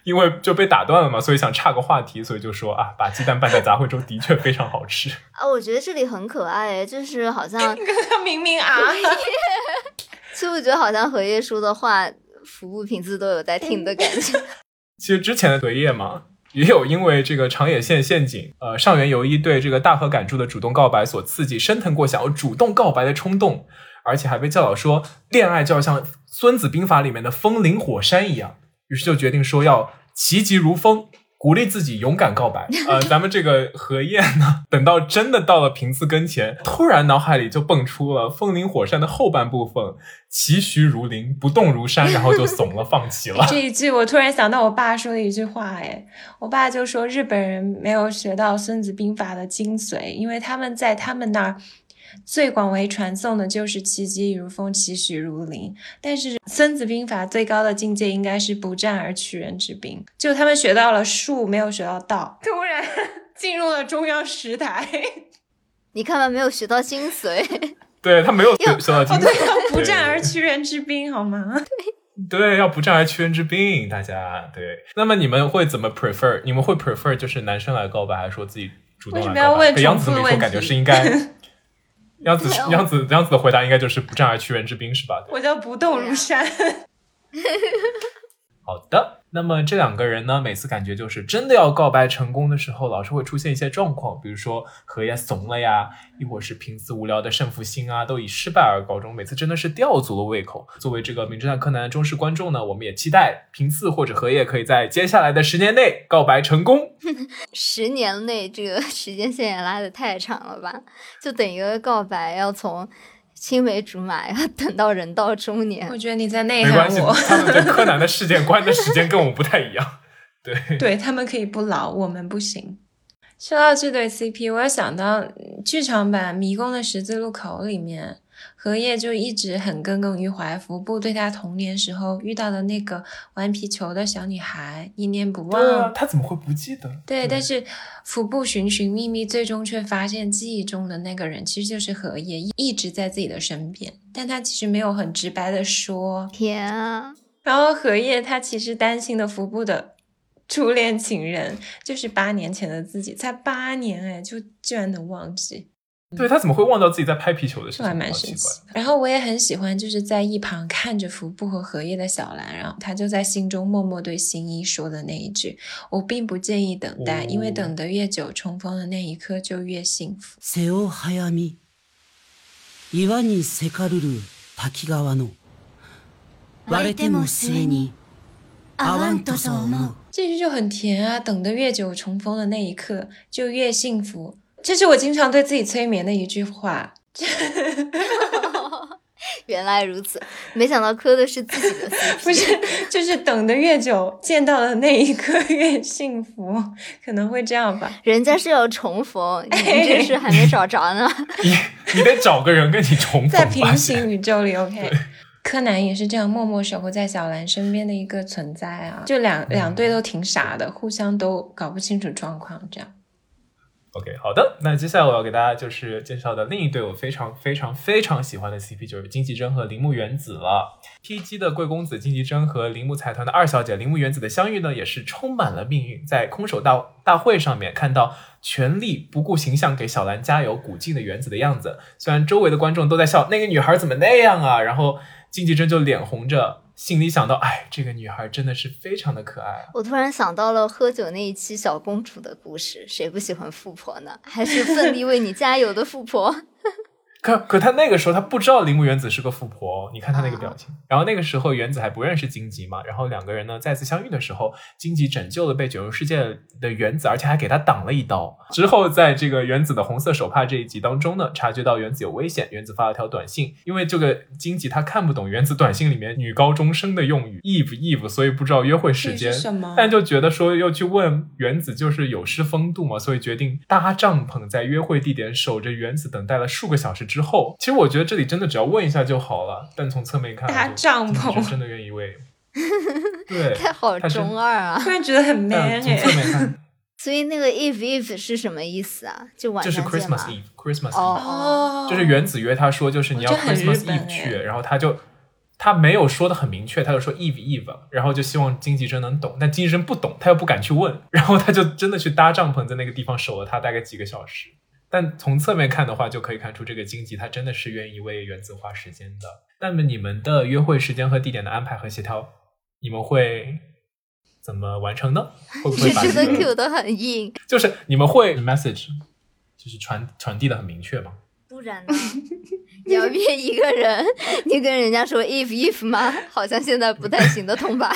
因为就被打断了嘛，所以想岔个话题，所以就说啊，把鸡蛋拌在杂烩粥的确非常好吃啊。我觉得这里很可爱，就是好像明明啊，所以我觉得好像荷叶说的话，服部平次都有在听的感觉。其实之前的荷叶嘛，也有因为这个长野县陷阱，上原由一对这个大河敢助的主动告白所刺激，升腾过想要主动告白的冲动，而且还被教导说，恋爱就要像《孙子兵法》里面的风林火山一样。于是就决定说要其疾如风，鼓励自己勇敢告白。咱们这个荷叶呢，等到真的到了瓶子跟前，突然脑海里就蹦出了风林火山的后半部分，其徐如林，不动如山，然后就怂了，放弃了。这一句我突然想到我爸说的一句话，我爸就说日本人没有学到孙子兵法的精髓，因为他们在他们那儿最广为传颂的就是其疾如风，其徐如林，但是孙子兵法最高的境界应该是不战而屈人之兵，就他们学到了术，没有学到道，突然进入了中央十台。你看完没有学到精髓。对，他没有学到精髓。要不战而屈人之兵好吗？对，要不战而屈人之兵，大家。对，那么你们会怎么 prefer？ 你们会 prefer 就是男生来告白，还是说自己主动来告白？为什么要问重复的问题？样子感觉是应该。样子的回答应该就是不战而屈人之兵是吧？我叫不动如山。好的，那么这两个人呢，每次感觉就是真的要告白成功的时候，老是会出现一些状况，比如说荷叶怂了呀，一会儿是瓶子无聊的胜负心啊，都以失败而告终，每次真的是吊足了胃口。作为这个名侦探柯南的忠实观众呢，我们也期待瓶子或者荷叶可以在接下来的10年内告白成功。10年内这个时间线也拉得太长了吧，就等一个告白要从青梅竹马要等到人到中年。我觉得你在内涵我。他们对柯南的世界观的时间跟我们不太一样。对，他们可以不老，我们不行。说到这对 CP， 我想到剧场版《迷宫的十字路口》里面，荷叶就一直很耿耿于怀服部对他童年时候遇到的那个玩皮球的小女孩一念不忘。对啊，他怎么会不记得？对，但是服部寻寻觅觅，最终却发现记忆中的那个人其实就是荷叶，一直在自己的身边，但他其实没有很直白的说。天啊！然后荷叶他其实担心的服部的初恋情人，就是8年前的自己，才8年哎，就居然能忘记。对，他怎么会忘掉自己在拍皮球的事情？还蛮神奇。然后我也很喜欢，就是在一旁看着服部和荷叶的小兰，然后他就在心中默默对新一说的那一句：“我并不介意等待，因为等得越久，重逢的那一刻就越幸福。”岩にせかるる滝川の割れても末に合わんとそう思う。这句就很甜啊！等得越久，重逢的那一刻就越幸福。这是我经常对自己催眠的一句话。原来如此，没想到磕的是自己的 CP。 不是，就是等得越久，见到的那一刻越幸福，可能会这样吧。人家是要重逢，你这是还没找着呢。你得找个人跟你重逢。在平行宇宙里 OK。 柯南也是这样默默守护在小兰身边的一个存在啊，就两队都挺傻的，互相都搞不清楚状况这样。OK， 好的，那接下来我要给大家就是介绍的另一对我非常非常非常喜欢的 CP 就是金崎真和铃木原子了。PG 的贵公子金崎真和铃木财团的二小姐铃木原子的相遇呢，也是充满了命运。在空手大会上面看到全力不顾形象给小兰加油鼓劲的原子的样子，虽然周围的观众都在笑那个女孩怎么那样啊，然后金崎真就脸红着，心里想到哎，这个女孩真的是非常的可爱啊。我突然想到了喝酒那一期小公主的故事，谁不喜欢富婆呢？还是奋力为你加油的富婆。可她那个时候她不知道铃木原子是个富婆，你看她那个表情。然后那个时候原子还不认识荆棘嘛，然后两个人呢再次相遇的时候，荆棘拯救了被卷入世界的原子，而且还给她挡了一刀。之后在这个原子的红色手帕这一集当中呢，察觉到原子有危险，原子发了条短信，因为这个荆棘她看不懂原子短信里面女高中生的用语 eve， 所以不知道约会时间，但就觉得说又去问原子就是有失风度嘛，所以决定搭帐篷在约会地点守着原子，等待了数个小时之后，其实我觉得这里真的只要问一下就好了，但从侧面看搭帐篷真的愿意为对，太好中二啊，突然觉得很 man 从侧面看所以那个 eve 是什么意思啊？就晚上见吗？就是 Christmas Eve， Christmas Eve， 就是原子约他说就是你要 Christmas Eve 去，然后他没有说的很明确，他就说 eve， 然后就希望金崎真能懂，但金崎真不懂，他又不敢去问，然后他就真的去搭帐篷在那个地方守了他大概几个小时。但从侧面看的话，就可以看出这个荆棘他真的是愿意为原子花时间的。那么你们的约会时间和地点的安排和协调，你们会怎么完成呢？会不会把这个Q的很硬？就是你们会 message， 就是传递的很明确吗？不然呢？你要约一个人，你跟人家说 if 吗？好像现在不太行得通吧？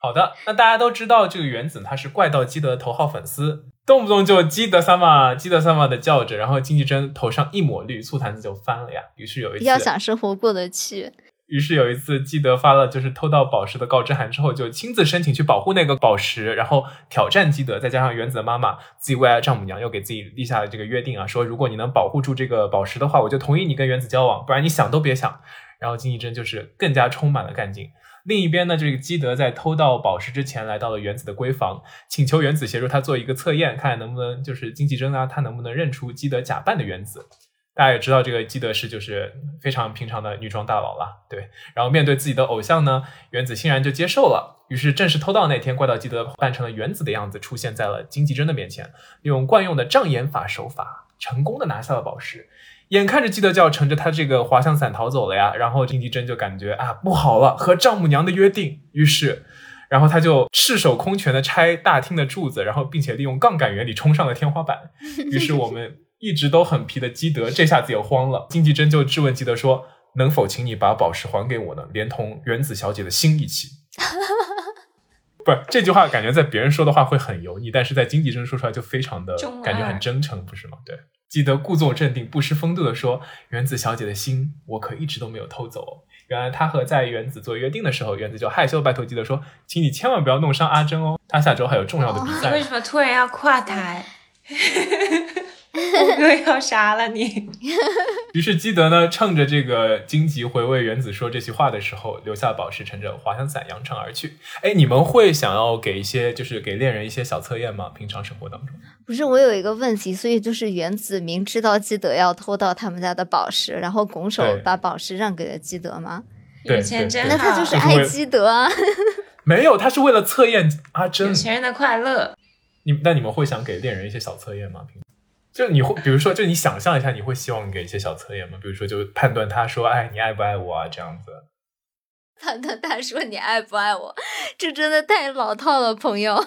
好的，那大家都知道这个原子他是怪盗基德的头号粉丝，动不动就基德萨玛基德萨玛的叫着，然后金崎真头上一抹绿，醋坛子就翻了呀。于是有一次要想生活过得去，于是有一次基德发了就是偷盗宝石的告知函之后，就亲自申请去保护那个宝石，然后挑战基德，再加上原子的妈妈自己未来的丈母娘又给自己立下了这个约定啊，说如果你能保护住这个宝石的话，我就同意你跟原子交往，不然你想都别想。然后金崎真就是更加充满了干劲。另一边呢，这个基德在偷盗宝石之前来到了原子的闺房，请求原子协助他做一个测验，看能不能就是金崎真啊，他能不能认出基德假扮的原子。大家也知道这个基德是就是非常平常的女装大佬啦，对。然后面对自己的偶像呢，原子欣然就接受了。于是正式偷盗那天，怪盗基德扮成了原子的样子出现在了金崎真的面前，用惯用的障眼法手法成功的拿下了宝石。眼看着基德就要乘着他这个滑翔伞逃走了呀，然后金崎真就感觉啊不好了，和丈母娘的约定。于是然后他就赤手空拳的拆大厅的柱子，然后并且利用杠杆原理冲上了天花板。于是我们一直都很皮的基德这下子也慌了，金崎真就质问基德说，能否请你把宝石还给我呢，连同原子小姐的心一起。不是，这句话感觉在别人说的话会很油腻，但是在金崎真说出来就非常的感觉很真诚，不是吗？对，基德故作镇定不失风度的说，原子小姐的心我可一直都没有偷走。原来他和在原子做约定的时候，原子就害羞拜托基德说，请你千万不要弄伤阿珍哦，他下周还有重要的比赛。为什么突然要跨台？我哥要杀了你。于是基德呢趁着这个荆棘回味原子说这句话的时候，留下宝石乘着滑翔伞扬长而去。哎，你们会想要给一些就是给恋人一些小测验吗？平常生活当中。不是，我有一个问题，所以就是原子明知道基德要偷到他们家的宝石，然后拱手把宝石让给了基德吗？对，那他就是爱基德啊。没有，他是为了测验阿珍有钱人的快乐。那你们会想给恋人一些小测验吗？就你会，比如说，就你想象一下，你会希望给一些小测验吗？比如说，就判断他说，哎，你爱不爱我啊，这样子。判断他说你爱不爱我，这真的太老套了，朋友。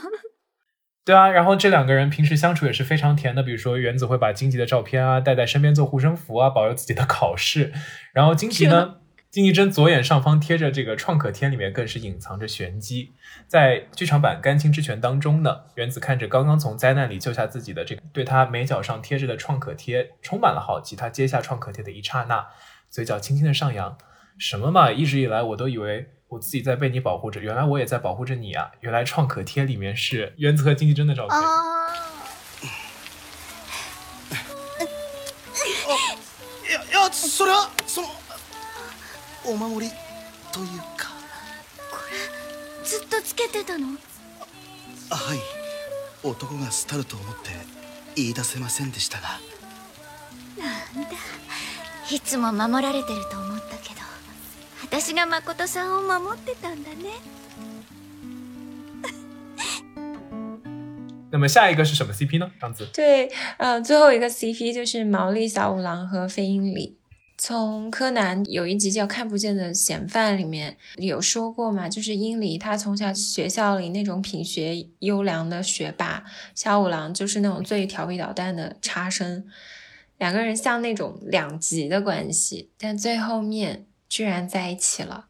对啊，然后这两个人平时相处也是非常甜的，比如说原子会把荆棘的照片啊带在身边做护身符啊，保佑自己的考试。然后荆棘呢，荆棘针左眼上方贴着这个创可贴，里面更是隐藏着玄机。在剧场版《甘青之泉》当中呢，原子看着刚刚从灾难里救下自己的这个，对他眉角上贴着的创可贴充满了好奇。他接下创可贴的一刹那，嘴角轻轻的上扬，什么嘛，一直以来我都以为我自己在被你保护着，原来我也在保护着你啊！原来创可贴里面是原子和荆棘针的照片。それはそのお守りというか。これずっとつけてたの？はい、男が廃ると思って言い出せませんでしたが。なんだ、いつも守られてると思ったけど。私が誠さんを守ってたんだね。那么下一个是什么 CP 呢？这样子。对，最后一个 CP 就是毛利小五郎和飞鹰里。从柯南有一集叫《看不见的嫌犯》里面有说过嘛，就是鹰里他从小学校里那种品学优良的学霸，小五郎就是那种最调皮捣蛋的差生，两个人像那种两极的关系，但最后面居然在一起了，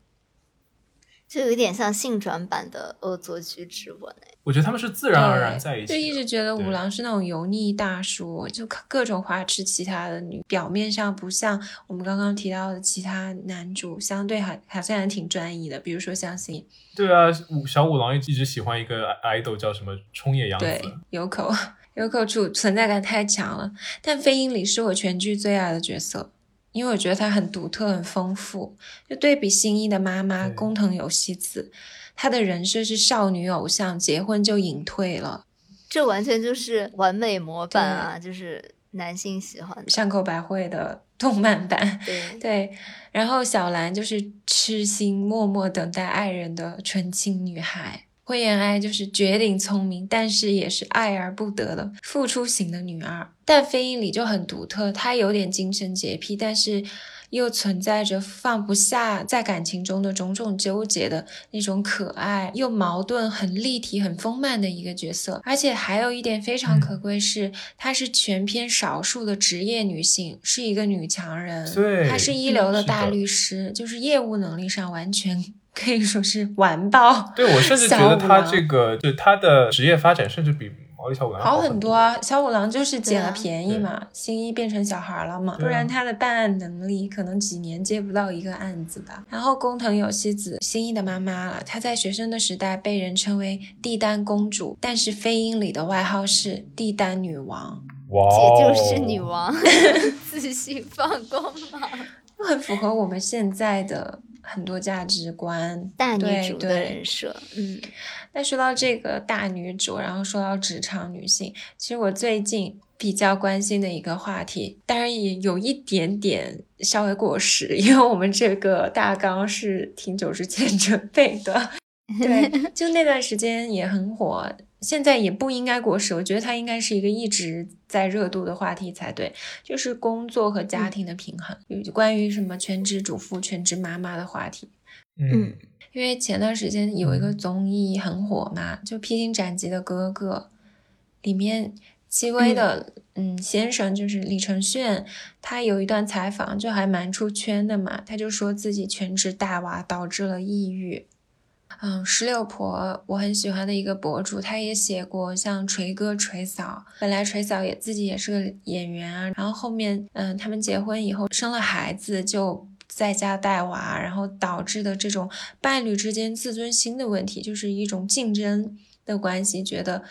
就有点像性转版的恶作剧之吻。我觉得他们是自然而然在一起的，就一直觉得五郎是那种油腻大叔，就各种花痴其他的女，表面上不像我们刚刚提到的其他男主，相对还挺专一的，比如说像新。对啊，小五郎一直喜欢一个 idol 叫什么冲野洋子。对，有口存在感太强了。但飞鹰里是我全剧最爱的角色，因为我觉得她很独特很丰富，就对比新一的妈妈工藤有希子，她的人设是少女偶像，结婚就隐退了，这完全就是完美模板啊，就是男性喜欢的山口百惠的动漫版。 对，然后小兰就是痴心默默等待爱人的纯情女孩，灰原哀就是绝顶聪明但是也是爱而不得的付出型的女二。但飞鹰里就很独特，她有点精神洁癖，但是又存在着放不下在感情中的种种纠结的那种可爱又矛盾很立体很丰满的一个角色。而且还有一点非常可贵是，她是全片少数的职业女性，是一个女强人。对，她是一流的大律师，就是业务能力上完全可以说是完爆。对，我甚至觉得他这个就他的职业发展甚至比毛利小五郎好很多啊。小五郎就是捡了便宜嘛，新一变成小孩了嘛，不然他的办案能力可能几年接不到一个案子吧。然后工藤有希子，新一的妈妈了，她在学生的时代被人称为帝丹公主，但是飞鹰里的外号是帝丹女王。哇，姐就是女王。自信放光芒，很符合我们现在的很多价值观，大女主的人设。那说到这个大女主，然后说到职场女性，其实我最近比较关心的一个话题，当然也有一点点稍微过时，因为我们这个大纲是挺久之前准备的。对，就那段时间也很火，现在也不应该过时，我觉得它应该是一个一直在热度的话题才对，就是工作和家庭的平衡，关于什么全职主妇全职妈妈的话题。因为前段时间有一个综艺很火嘛，就披荆斩棘的哥哥里面戚薇的先生就是李承铉，他有一段采访就还蛮出圈的嘛，他就说自己全职带娃导致了抑郁。石榴婆我很喜欢的一个博主，他也写过像锤哥锤嫂，本来锤嫂也自己也是个演员啊，然后后面他们结婚以后生了孩子就在家带娃，然后导致的这种伴侣之间自尊心的问题，就是一种竞争的关系，觉得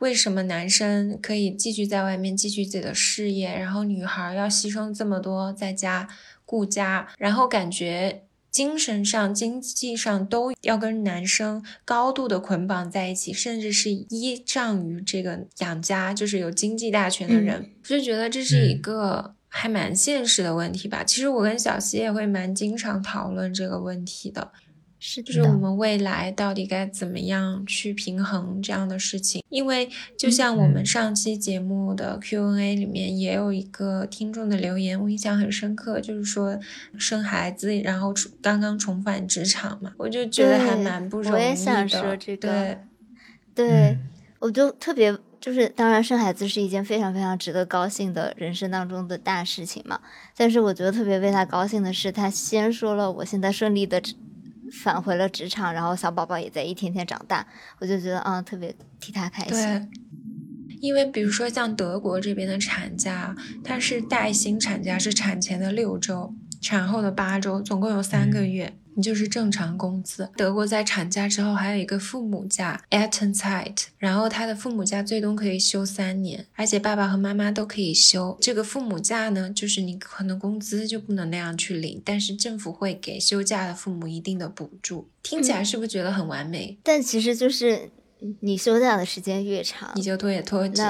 为什么男生可以继续在外面继续自己的事业，然后女孩要牺牲这么多在家顾家，然后感觉精神上经济上都要跟男生高度的捆绑在一起，甚至是依仗于这个养家就是有经济大权的人。我就觉得这是一个还蛮现实的问题吧。其实我跟小希也会蛮经常讨论这个问题的。是，就是我们未来到底该怎么样去平衡这样的事情。因为就像我们上期节目的 Q&A 里面也有一个听众的留言我印象很深刻，就是说生孩子然后刚刚重返职场嘛，我就觉得还蛮不容易的。我也想说这个，对，我就特别就是当然生孩子是一件非常非常值得高兴的人生当中的大事情嘛，但是我觉得特别为他高兴的是他先说了我现在顺利的返回了职场，然后小宝宝也在一天天长大，我就觉得特别替他开心。因为比如说像德国这边的产假，它是带薪产假，是产前的6周，产后的8周，总共有3个月，你就是正常工资。德国在产假之后还有一个父母假 Elternzeit， 然后他的父母假最多可以休3年，而且爸爸和妈妈都可以休。这个父母假呢，就是你可能工资就不能那样去领，但是政府会给休假的父母一定的补助。听起来是不是觉得很完美？但其实就是你休假的时间越长，你就越脱节。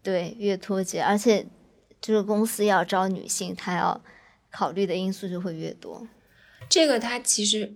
对，越脱节，而且这个公司要招女性，她要考虑的因素就会越多。这个它其实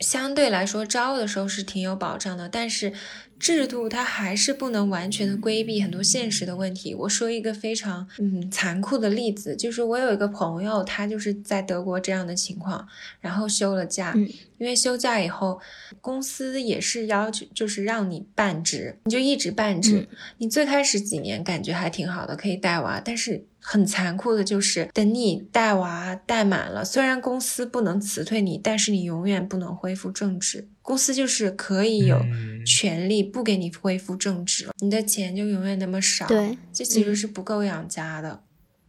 相对来说招的时候是挺有保障的，但是制度它还是不能完全的规避很多现实的问题。我说一个非常残酷的例子，就是我有一个朋友，他就是在德国这样的情况，然后休了假，因为休假以后公司也是要求就是让你半职，你就一直半职。你最开始几年感觉还挺好的，可以带娃，但是很残酷的就是等你带娃带满了，虽然公司不能辞退你，但是你永远不能恢复正职。公司就是可以有权利不给你恢复正职，你的钱就永远那么少。对，这其实是不够养家的。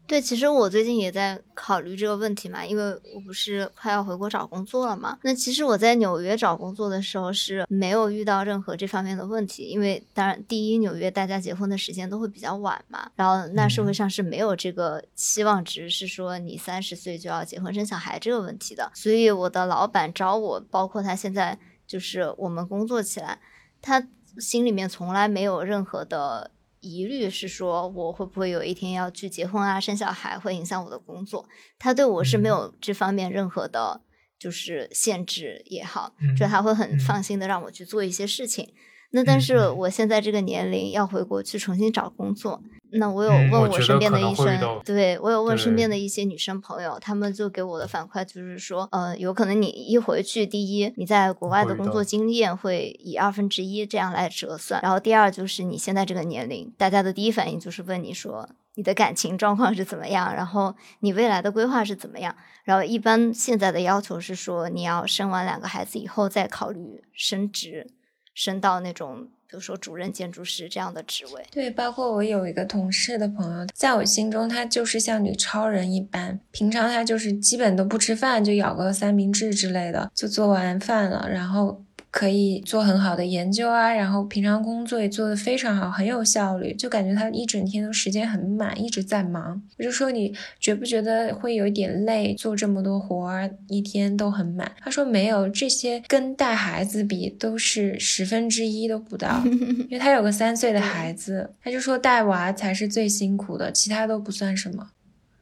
对，其实我最近也在考虑这个问题嘛，因为我不是快要回国找工作了嘛。那其实我在纽约找工作的时候是没有遇到任何这方面的问题，因为当然第一，纽约大家结婚的时间都会比较晚嘛，然后那社会上是没有这个期望值是说你30岁就要结婚生小孩这个问题的。所以我的老板招我，包括他现在就是我们工作起来，他心里面从来没有任何的疑虑是说我会不会有一天要去结婚啊生小孩会影响我的工作。他对我是没有这方面任何的就是限制也好，就他会很放心的让我去做一些事情。那但是我现在这个年龄要回国去重新找工作，那我有问我身边的医生，对，我有问身边的一些女生朋友，她们就给我的反馈就是说有可能你一回去，第一，你在国外的工作经验会以1/2这样来折算，然后第二就是你现在这个年龄，大家的第一反应就是问你说你的感情状况是怎么样，然后你未来的规划是怎么样。然后一般现在的要求是说你要生完2个孩子以后再考虑升职，升到那种比如说主任建筑师这样的职位。对，包括我有一个同事的朋友，在我心中他就是像女超人一般，平常他就是基本都不吃饭，就咬个3明治之类的就做完饭了，然后可以做很好的研究啊，然后平常工作也做得非常好，很有效率，就感觉他一整天都时间很满，一直在忙。我就说你觉不觉得会有一点累，做这么多活一天都很满。他说没有，这些跟带孩子比都是1/10都不到，因为他有个3岁的孩子，他就说带娃才是最辛苦的，其他都不算什么。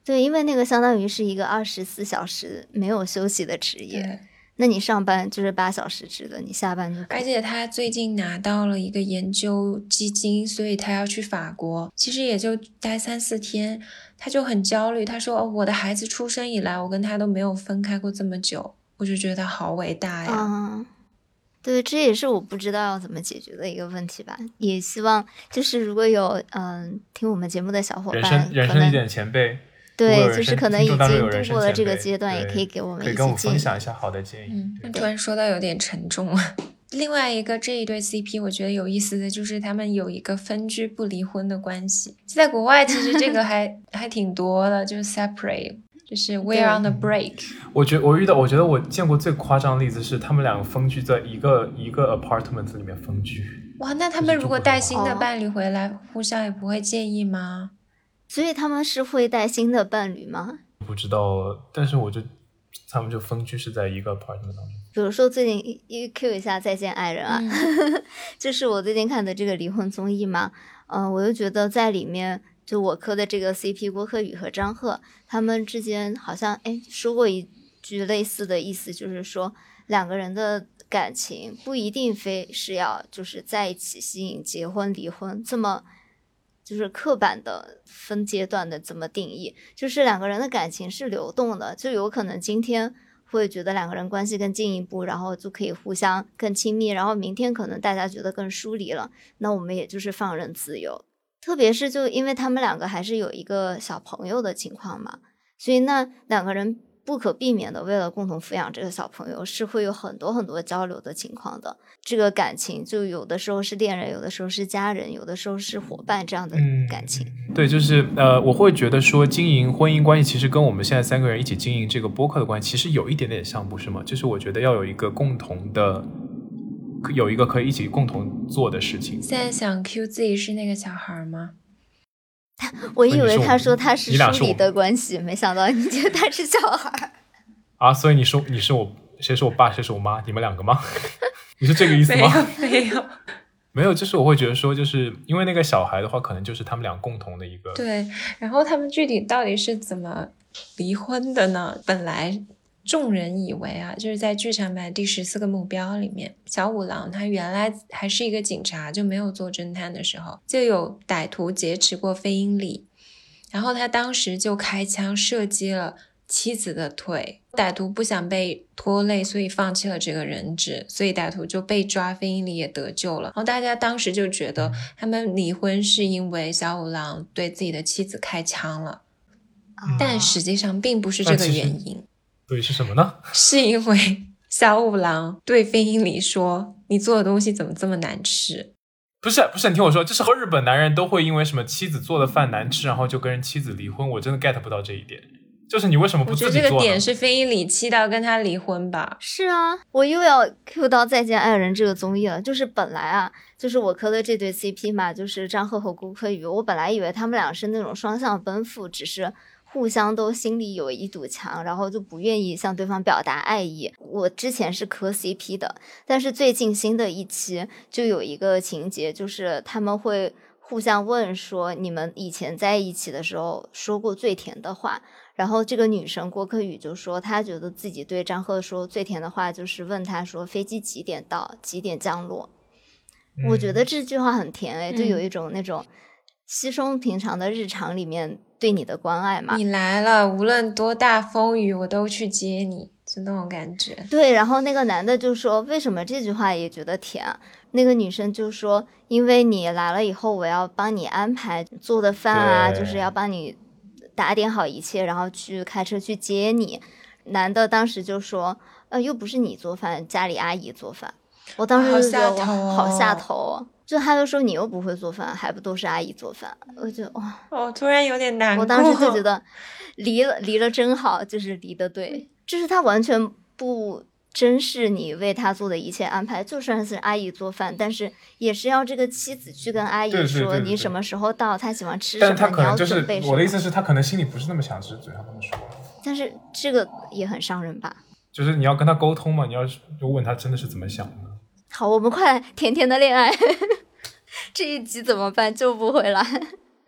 对，因为那个相当于是一个24小时没有休息的职业。那你上班就是8小时制的，你下班就可以。而且他最近拿到了一个研究基金，所以他要去法国，其实也就待3-4天，他就很焦虑。他说我的孩子出生以来我跟他都没有分开过这么久，我就觉得好伟大呀。对，这也是我不知道要怎么解决的一个问题吧。也希望就是如果有听我们节目的小伙伴，人生一点前辈，对，就是可能已经度过了这个阶段，也可以给我们一些建议，可以跟我分享一下好的建议。突然说到有点沉重了。另外一个这一对 CP 我觉得有意思的就是他们有一个分居不离婚的关系，在国外其实这个还还挺多的，就是 separate， 就是 we're on the break。我觉得我见过最夸张的例子是他们两个分居在一个 apartment 里面分居。哇，那他们如果带新的伴侣回来，互相也不会介意吗？所以他们是会带新的伴侣吗？不知道，但是他们就分居是在一个 apartment 当中。比如说最近 EQ 一下再见爱人啊，就是我最近看的这个离婚综艺嘛，我就觉得在里面就我磕的这个 CP 郭柯宇和张赫，他们之间好像说过一句类似的意思，就是说两个人的感情不一定非是要就是在一起吸引结婚离婚这么就是刻板的分阶段的怎么定义，就是两个人的感情是流动的，就有可能今天会觉得两个人关系更进一步，然后就可以互相更亲密，然后明天可能大家觉得更疏离了，那我们也就是放任自由。特别是就因为他们两个还是有一个小朋友的情况嘛，所以那两个人不可避免的为了共同抚养这个小朋友是会有很多很多交流的情况的。这个感情就有的时候是恋人，有的时候是家人，有的时候是伙伴，这样的感情。对，就是我会觉得说经营婚姻关系其实跟我们现在三个人一起经营这个播客的关系其实有一点点像，不是吗？就是我觉得要有一个共同的，有一个可以一起共同做的事情。现在想 Q 自己是那个小孩吗？我以为他说他是疏离的关系，没想到你觉得他是小孩啊！所以你说你是我，谁是我爸谁是我妈，你们两个吗？你是这个意思吗？没有，就是我会觉得说就是因为那个小孩的话可能就是他们俩共同的一个。对，然后他们具体到底是怎么离婚的呢？本来众人以为啊，就是在剧场版第14个目标里面，小五郎他原来还是一个警察，就没有做侦探的时候，就有歹徒劫持过飞鹰里，然后他当时就开枪射击了妻子的腿，歹徒不想被拖累，所以放弃了这个人质，所以歹徒就被抓，飞鹰里也得救了。然后大家当时就觉得他们离婚是因为小五郎对自己的妻子开枪了，但实际上并不是这个原因。对，是什么呢？是因为小五郎对飞鹰里说：“你做的东西怎么这么难吃？”不是，你听我说，这是和日本男人都会因为什么妻子做的饭难吃，然后就跟妻子离婚。我真的 get 不到这一点，就是你为什么不自己做呢？我觉得这个点是飞鹰里气到跟他离婚吧。是啊，我又要 Q 到《再见爱人》这个综艺了。就是本来啊，就是我磕的这对 CP 嘛，就是张赫和郭柯宇。我本来以为他们俩是那种双向奔赴，只是互相都心里有一堵墙，然后就不愿意向对方表达爱意。我之前是磕 CP 的，但是最近新的一期就有一个情节，就是他们会互相问说你们以前在一起的时候说过最甜的话，然后这个女生郭柯宇就说她觉得自己对张赫说最甜的话就是问他说飞机几点到几点降落。我觉得这句话很甜就有一种那种稀松平常的日常里面对你的关爱嘛，你来了无论多大风雨我都去接你，就那种感觉。对，然后那个男的就说为什么这句话也觉得甜，那个女生就说因为你来了以后我要帮你安排做的饭啊，就是要帮你打点好一切，然后去开车去接你。男的当时就说又不是你做饭，家里阿姨做饭。我当时就觉得我好下头哦，就他就说你又不会做饭，还不都是阿姨做饭。我就哇，突然有点难过。我当时就觉得离了真好，就是离得对，就是他完全不珍视你为他做的一切安排，就算是阿姨做饭，但是也是要这个妻子去跟阿姨说你什么时候到，他喜欢吃什么，但他可能就是你要准备什么。我的意思是他可能心里不是那么想吃，嘴上那么说，但是这个也很伤人吧，就是你要跟他沟通嘛，你要问他真的是怎么想的。好，我们快甜甜的恋爱这一集怎么办？就不回来。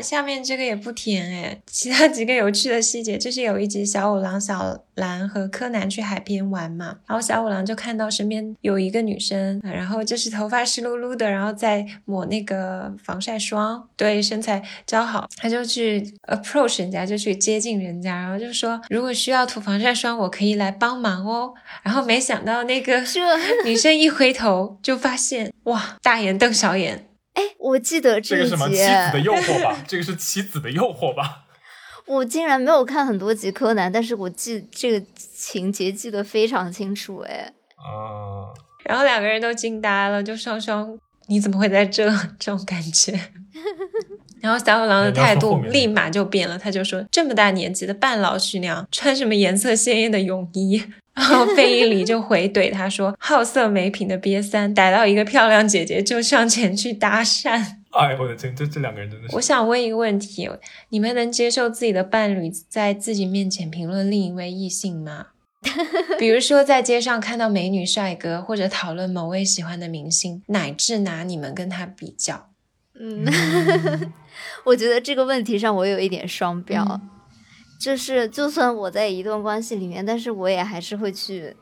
下面这个也不甜哎，其他几个有趣的细节，就是有一集小五郎、小兰和柯南去海边玩嘛，然后小五郎就看到身边有一个女生，然后就是头发湿漉漉的，然后在抹那个防晒霜，对身材姣好，他就去 approach 人家，就去接近人家，然后就说如果需要涂防晒霜我可以来帮忙哦。然后没想到那个女生一回头就发现哇，大眼瞪小眼。哎，我记得这一集，这个什么妻子的诱惑吧，这个是妻子的诱惑吧。我竟然没有看很多集柯南，但是我记这个情节记得非常清楚哎。然后两个人都惊呆了，就双双你怎么会在这种感觉。然后小五郎的态度立马就变了，他就说这么大年纪的半老徐娘穿什么颜色鲜艳的泳衣。然后飞鹰里就回怼他说好色没品的瘪三，逮到一个漂亮姐姐就上前去搭讪。哎我的天，这两个人真的是。我想问一个问题，你们能接受自己的伴侣在自己面前评论另一位异性吗？比如说在街上看到美女帅哥，或者讨论某位喜欢的明星，乃至拿你们跟他比较。我觉得这个问题上我有一点双标。就是就算我在一段关系里面，但是我也还是会去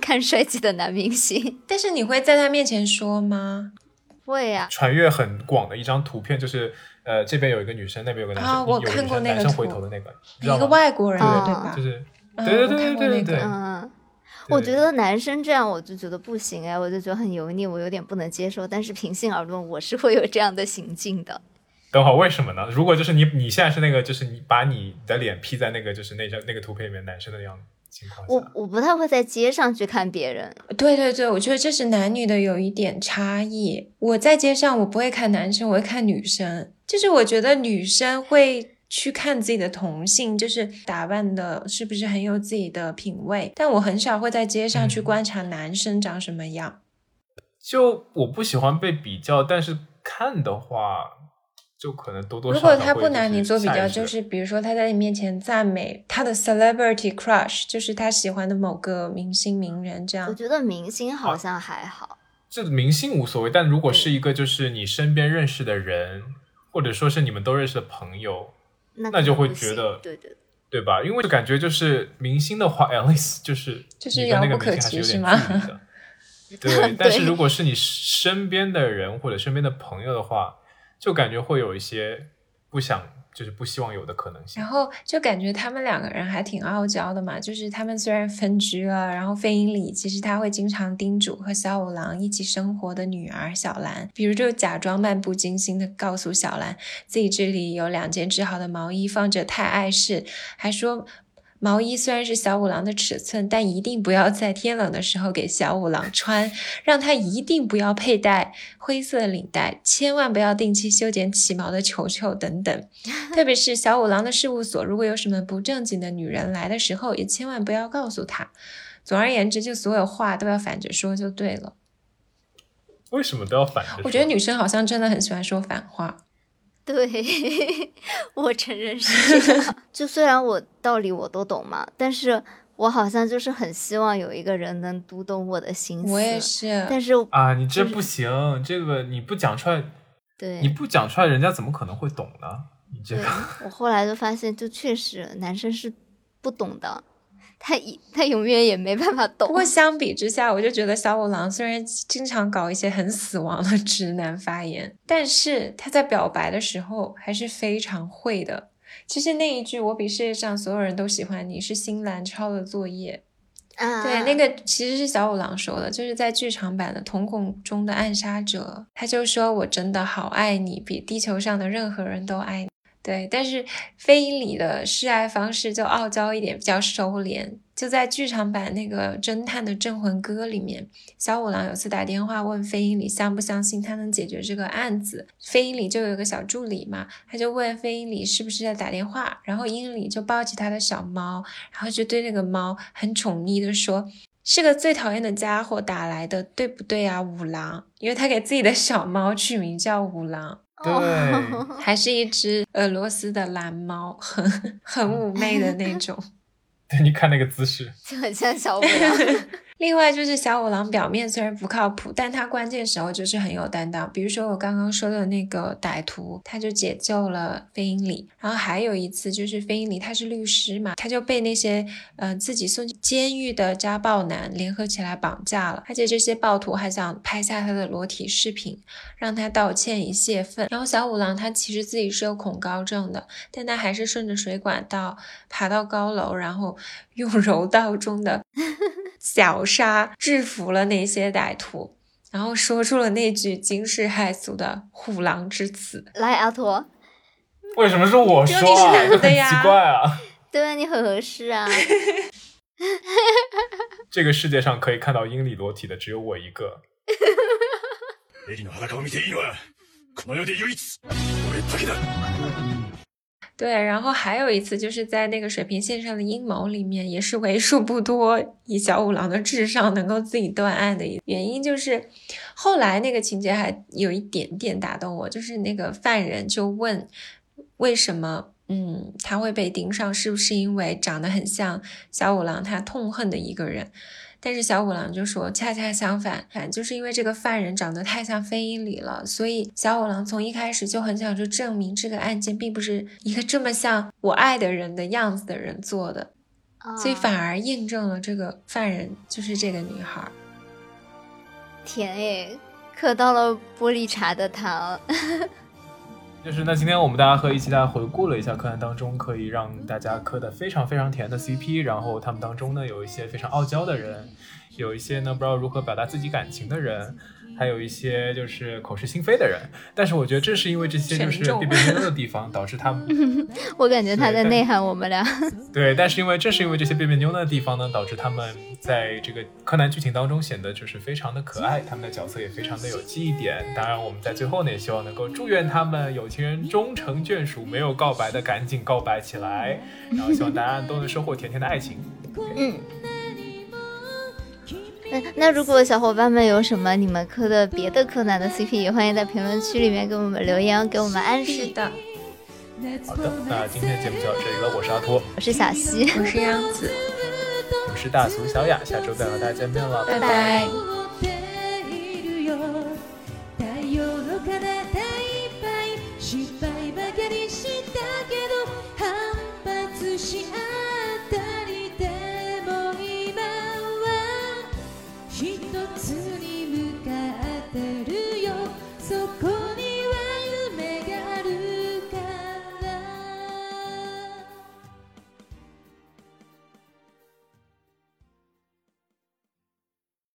看衰级的男明星。但是你会在他面前说吗？会啊。传阅很广的一张图片，就是这边有一个女生，那边有个男生，啊，我看过那个男生回头的那个，一个外国人，对吧？就是，对对对对对。嗯，我觉得男生这样我就觉得不行哎，我就觉得很油腻，我有点不能接受。但是平心而论，我是会有这样的行径的。等会儿为什么呢？如果就是你现在是那个，就是你把你的脸披在那个就是那个图片里面男生的样子情况下，我不太会在街上去看别人。对对对，我觉得这是男女的有一点差异。我在街上我不会看男生，我会看女生。就是我觉得女生会去看自己的同性，就是打扮的是不是很有自己的品味，但我很少会在街上去观察男生长什么样。就我不喜欢被比较，但是看的话就可能多多少少会。如果他不拿你做比较，就是比如说他在你面前赞美他的 celebrity crush， 就是他喜欢的某个明星名人这样。我觉得明星好像还好，这明星无所谓，但如果是一个就是你身边认识的人，或者说是你们都认识的朋友，那就会觉得对对对吧？因为感觉就是明星的话 at least 就是遥不可及是吗？对，但是如果是你身边的人或者身边的朋友的话，就感觉会有一些不希望有的可能性。然后就感觉他们两个人还挺傲娇的嘛，就是他们虽然分居了，然后费英里其实他会经常叮嘱和小五郎一起生活的女儿小兰，比如就假装漫不经心的告诉小兰自己这里有2件织好的毛衣放着太碍事，还说毛衣虽然是小五郎的尺寸，但一定不要在天冷的时候给小五郎穿，让他一定不要佩戴灰色领带，千万不要定期修剪起毛的球球等等。特别是小五郎的事务所，如果有什么不正经的女人来的时候，也千万不要告诉他。总而言之，就所有话都要反着说就对了。为什么都要反着说？我觉得女生好像真的很喜欢说反话。对，我承认是这样。就虽然我道理我都懂嘛，但是我好像就是很希望有一个人能读懂我的心思。我也是，但是啊，你这不行，就是，这个你不讲出来，对，你不讲出来，人家怎么可能会懂呢？你这个，我后来就发现，就确实男生是不懂的。他永远也没办法懂。不过相比之下，我就觉得小五郎虽然经常搞一些很死亡的直男发言，但是他在表白的时候还是非常会的。其实那一句我比世界上所有人都喜欢你是新兰抄的作业，对，那个其实是小五郎说的，就是在剧场版的瞳孔中的暗杀者，他就说我真的好爱你，比地球上的任何人都爱你。对，但是非英里的示爱方式就傲娇一点，比较收敛。就在剧场版那个侦探的镇魂歌里面，小五郎有次打电话问非英里相不相信他能解决这个案子，非英里就有个小助理嘛，他就问非英里是不是在打电话，然后英里就抱起他的小猫，然后就对那个猫很宠溺的说，是个最讨厌的家伙打来的，对不对啊五郎？因为他给自己的小猫取名叫五郎。对，还是一只俄罗斯的蓝猫，很妩媚的那种。对，你看那个姿势就很像小五郎。另外就是小五郎表面虽然不靠谱，但他关键时候就是很有担当。比如说我刚刚说的那个歹徒，他就解救了飞鹰里。然后还有一次就是飞鹰里他是律师嘛，他就被那些自己送监狱的家暴男联合起来绑架了，而且这些暴徒还想拍下他的裸体视频让他道歉以泄愤。然后小五郎他其实自己是有恐高症的，但他还是顺着水管道爬到高楼，然后用柔道中的绞杀制服了那些歹徒，然后说出了那句惊世骇俗的虎狼之词。来阿陀，为什么是我说啊？你是男的呀，很奇怪啊。对，你很合适啊。这个世界上可以看到英里裸体的只有我一个。对，然后还有一次就是在那个水平线上的阴谋里面，也是为数不多以小五郎的智商能够自己断案的原因，就是后来那个情节还有一点点打动我，就是那个犯人就问为什么他会被盯上，是不是因为长得很像小五郎他痛恨的一个人，但是小五郎就说恰恰相反，就是因为这个犯人长得太像非英里了，所以小五郎从一开始就很想去证明这个案件并不是一个这么像我爱的人的样子的人做的。所以反而印证了这个犯人就是这个女孩。甜诶，嗑到了玻璃茶的糖。就是那今天我们大家和一起大家回顾了一下柯南当中可以让大家嗑的非常非常甜的 CP， 然后他们当中呢有一些非常傲娇的人，有一些呢不知道如何表达自己感情的人，还有一些就是口是心非的人，但是我觉得正是因为这些就是别别扭扭的地方导致他们我感觉他在内涵我们俩。对，但是因为正是因为这些别别扭扭的地方呢，导致他们在这个柯南剧情当中显得就是非常的可爱，他们的角色也非常的有记忆点。当然我们在最后呢也希望能够祝愿他们有情人终成眷属，没有告白的赶紧告白起来，然后希望大家都能收获甜甜的爱情。那如果小伙伴们有什么你们磕的别的柯南的 CP， 也欢迎在评论区里面给我们留言，给我们暗示的。好的，那今天的节目就到这里了。我是阿托，我是小西，我是杨子，我们是大俗小雅，下周再和大家见面了，拜拜。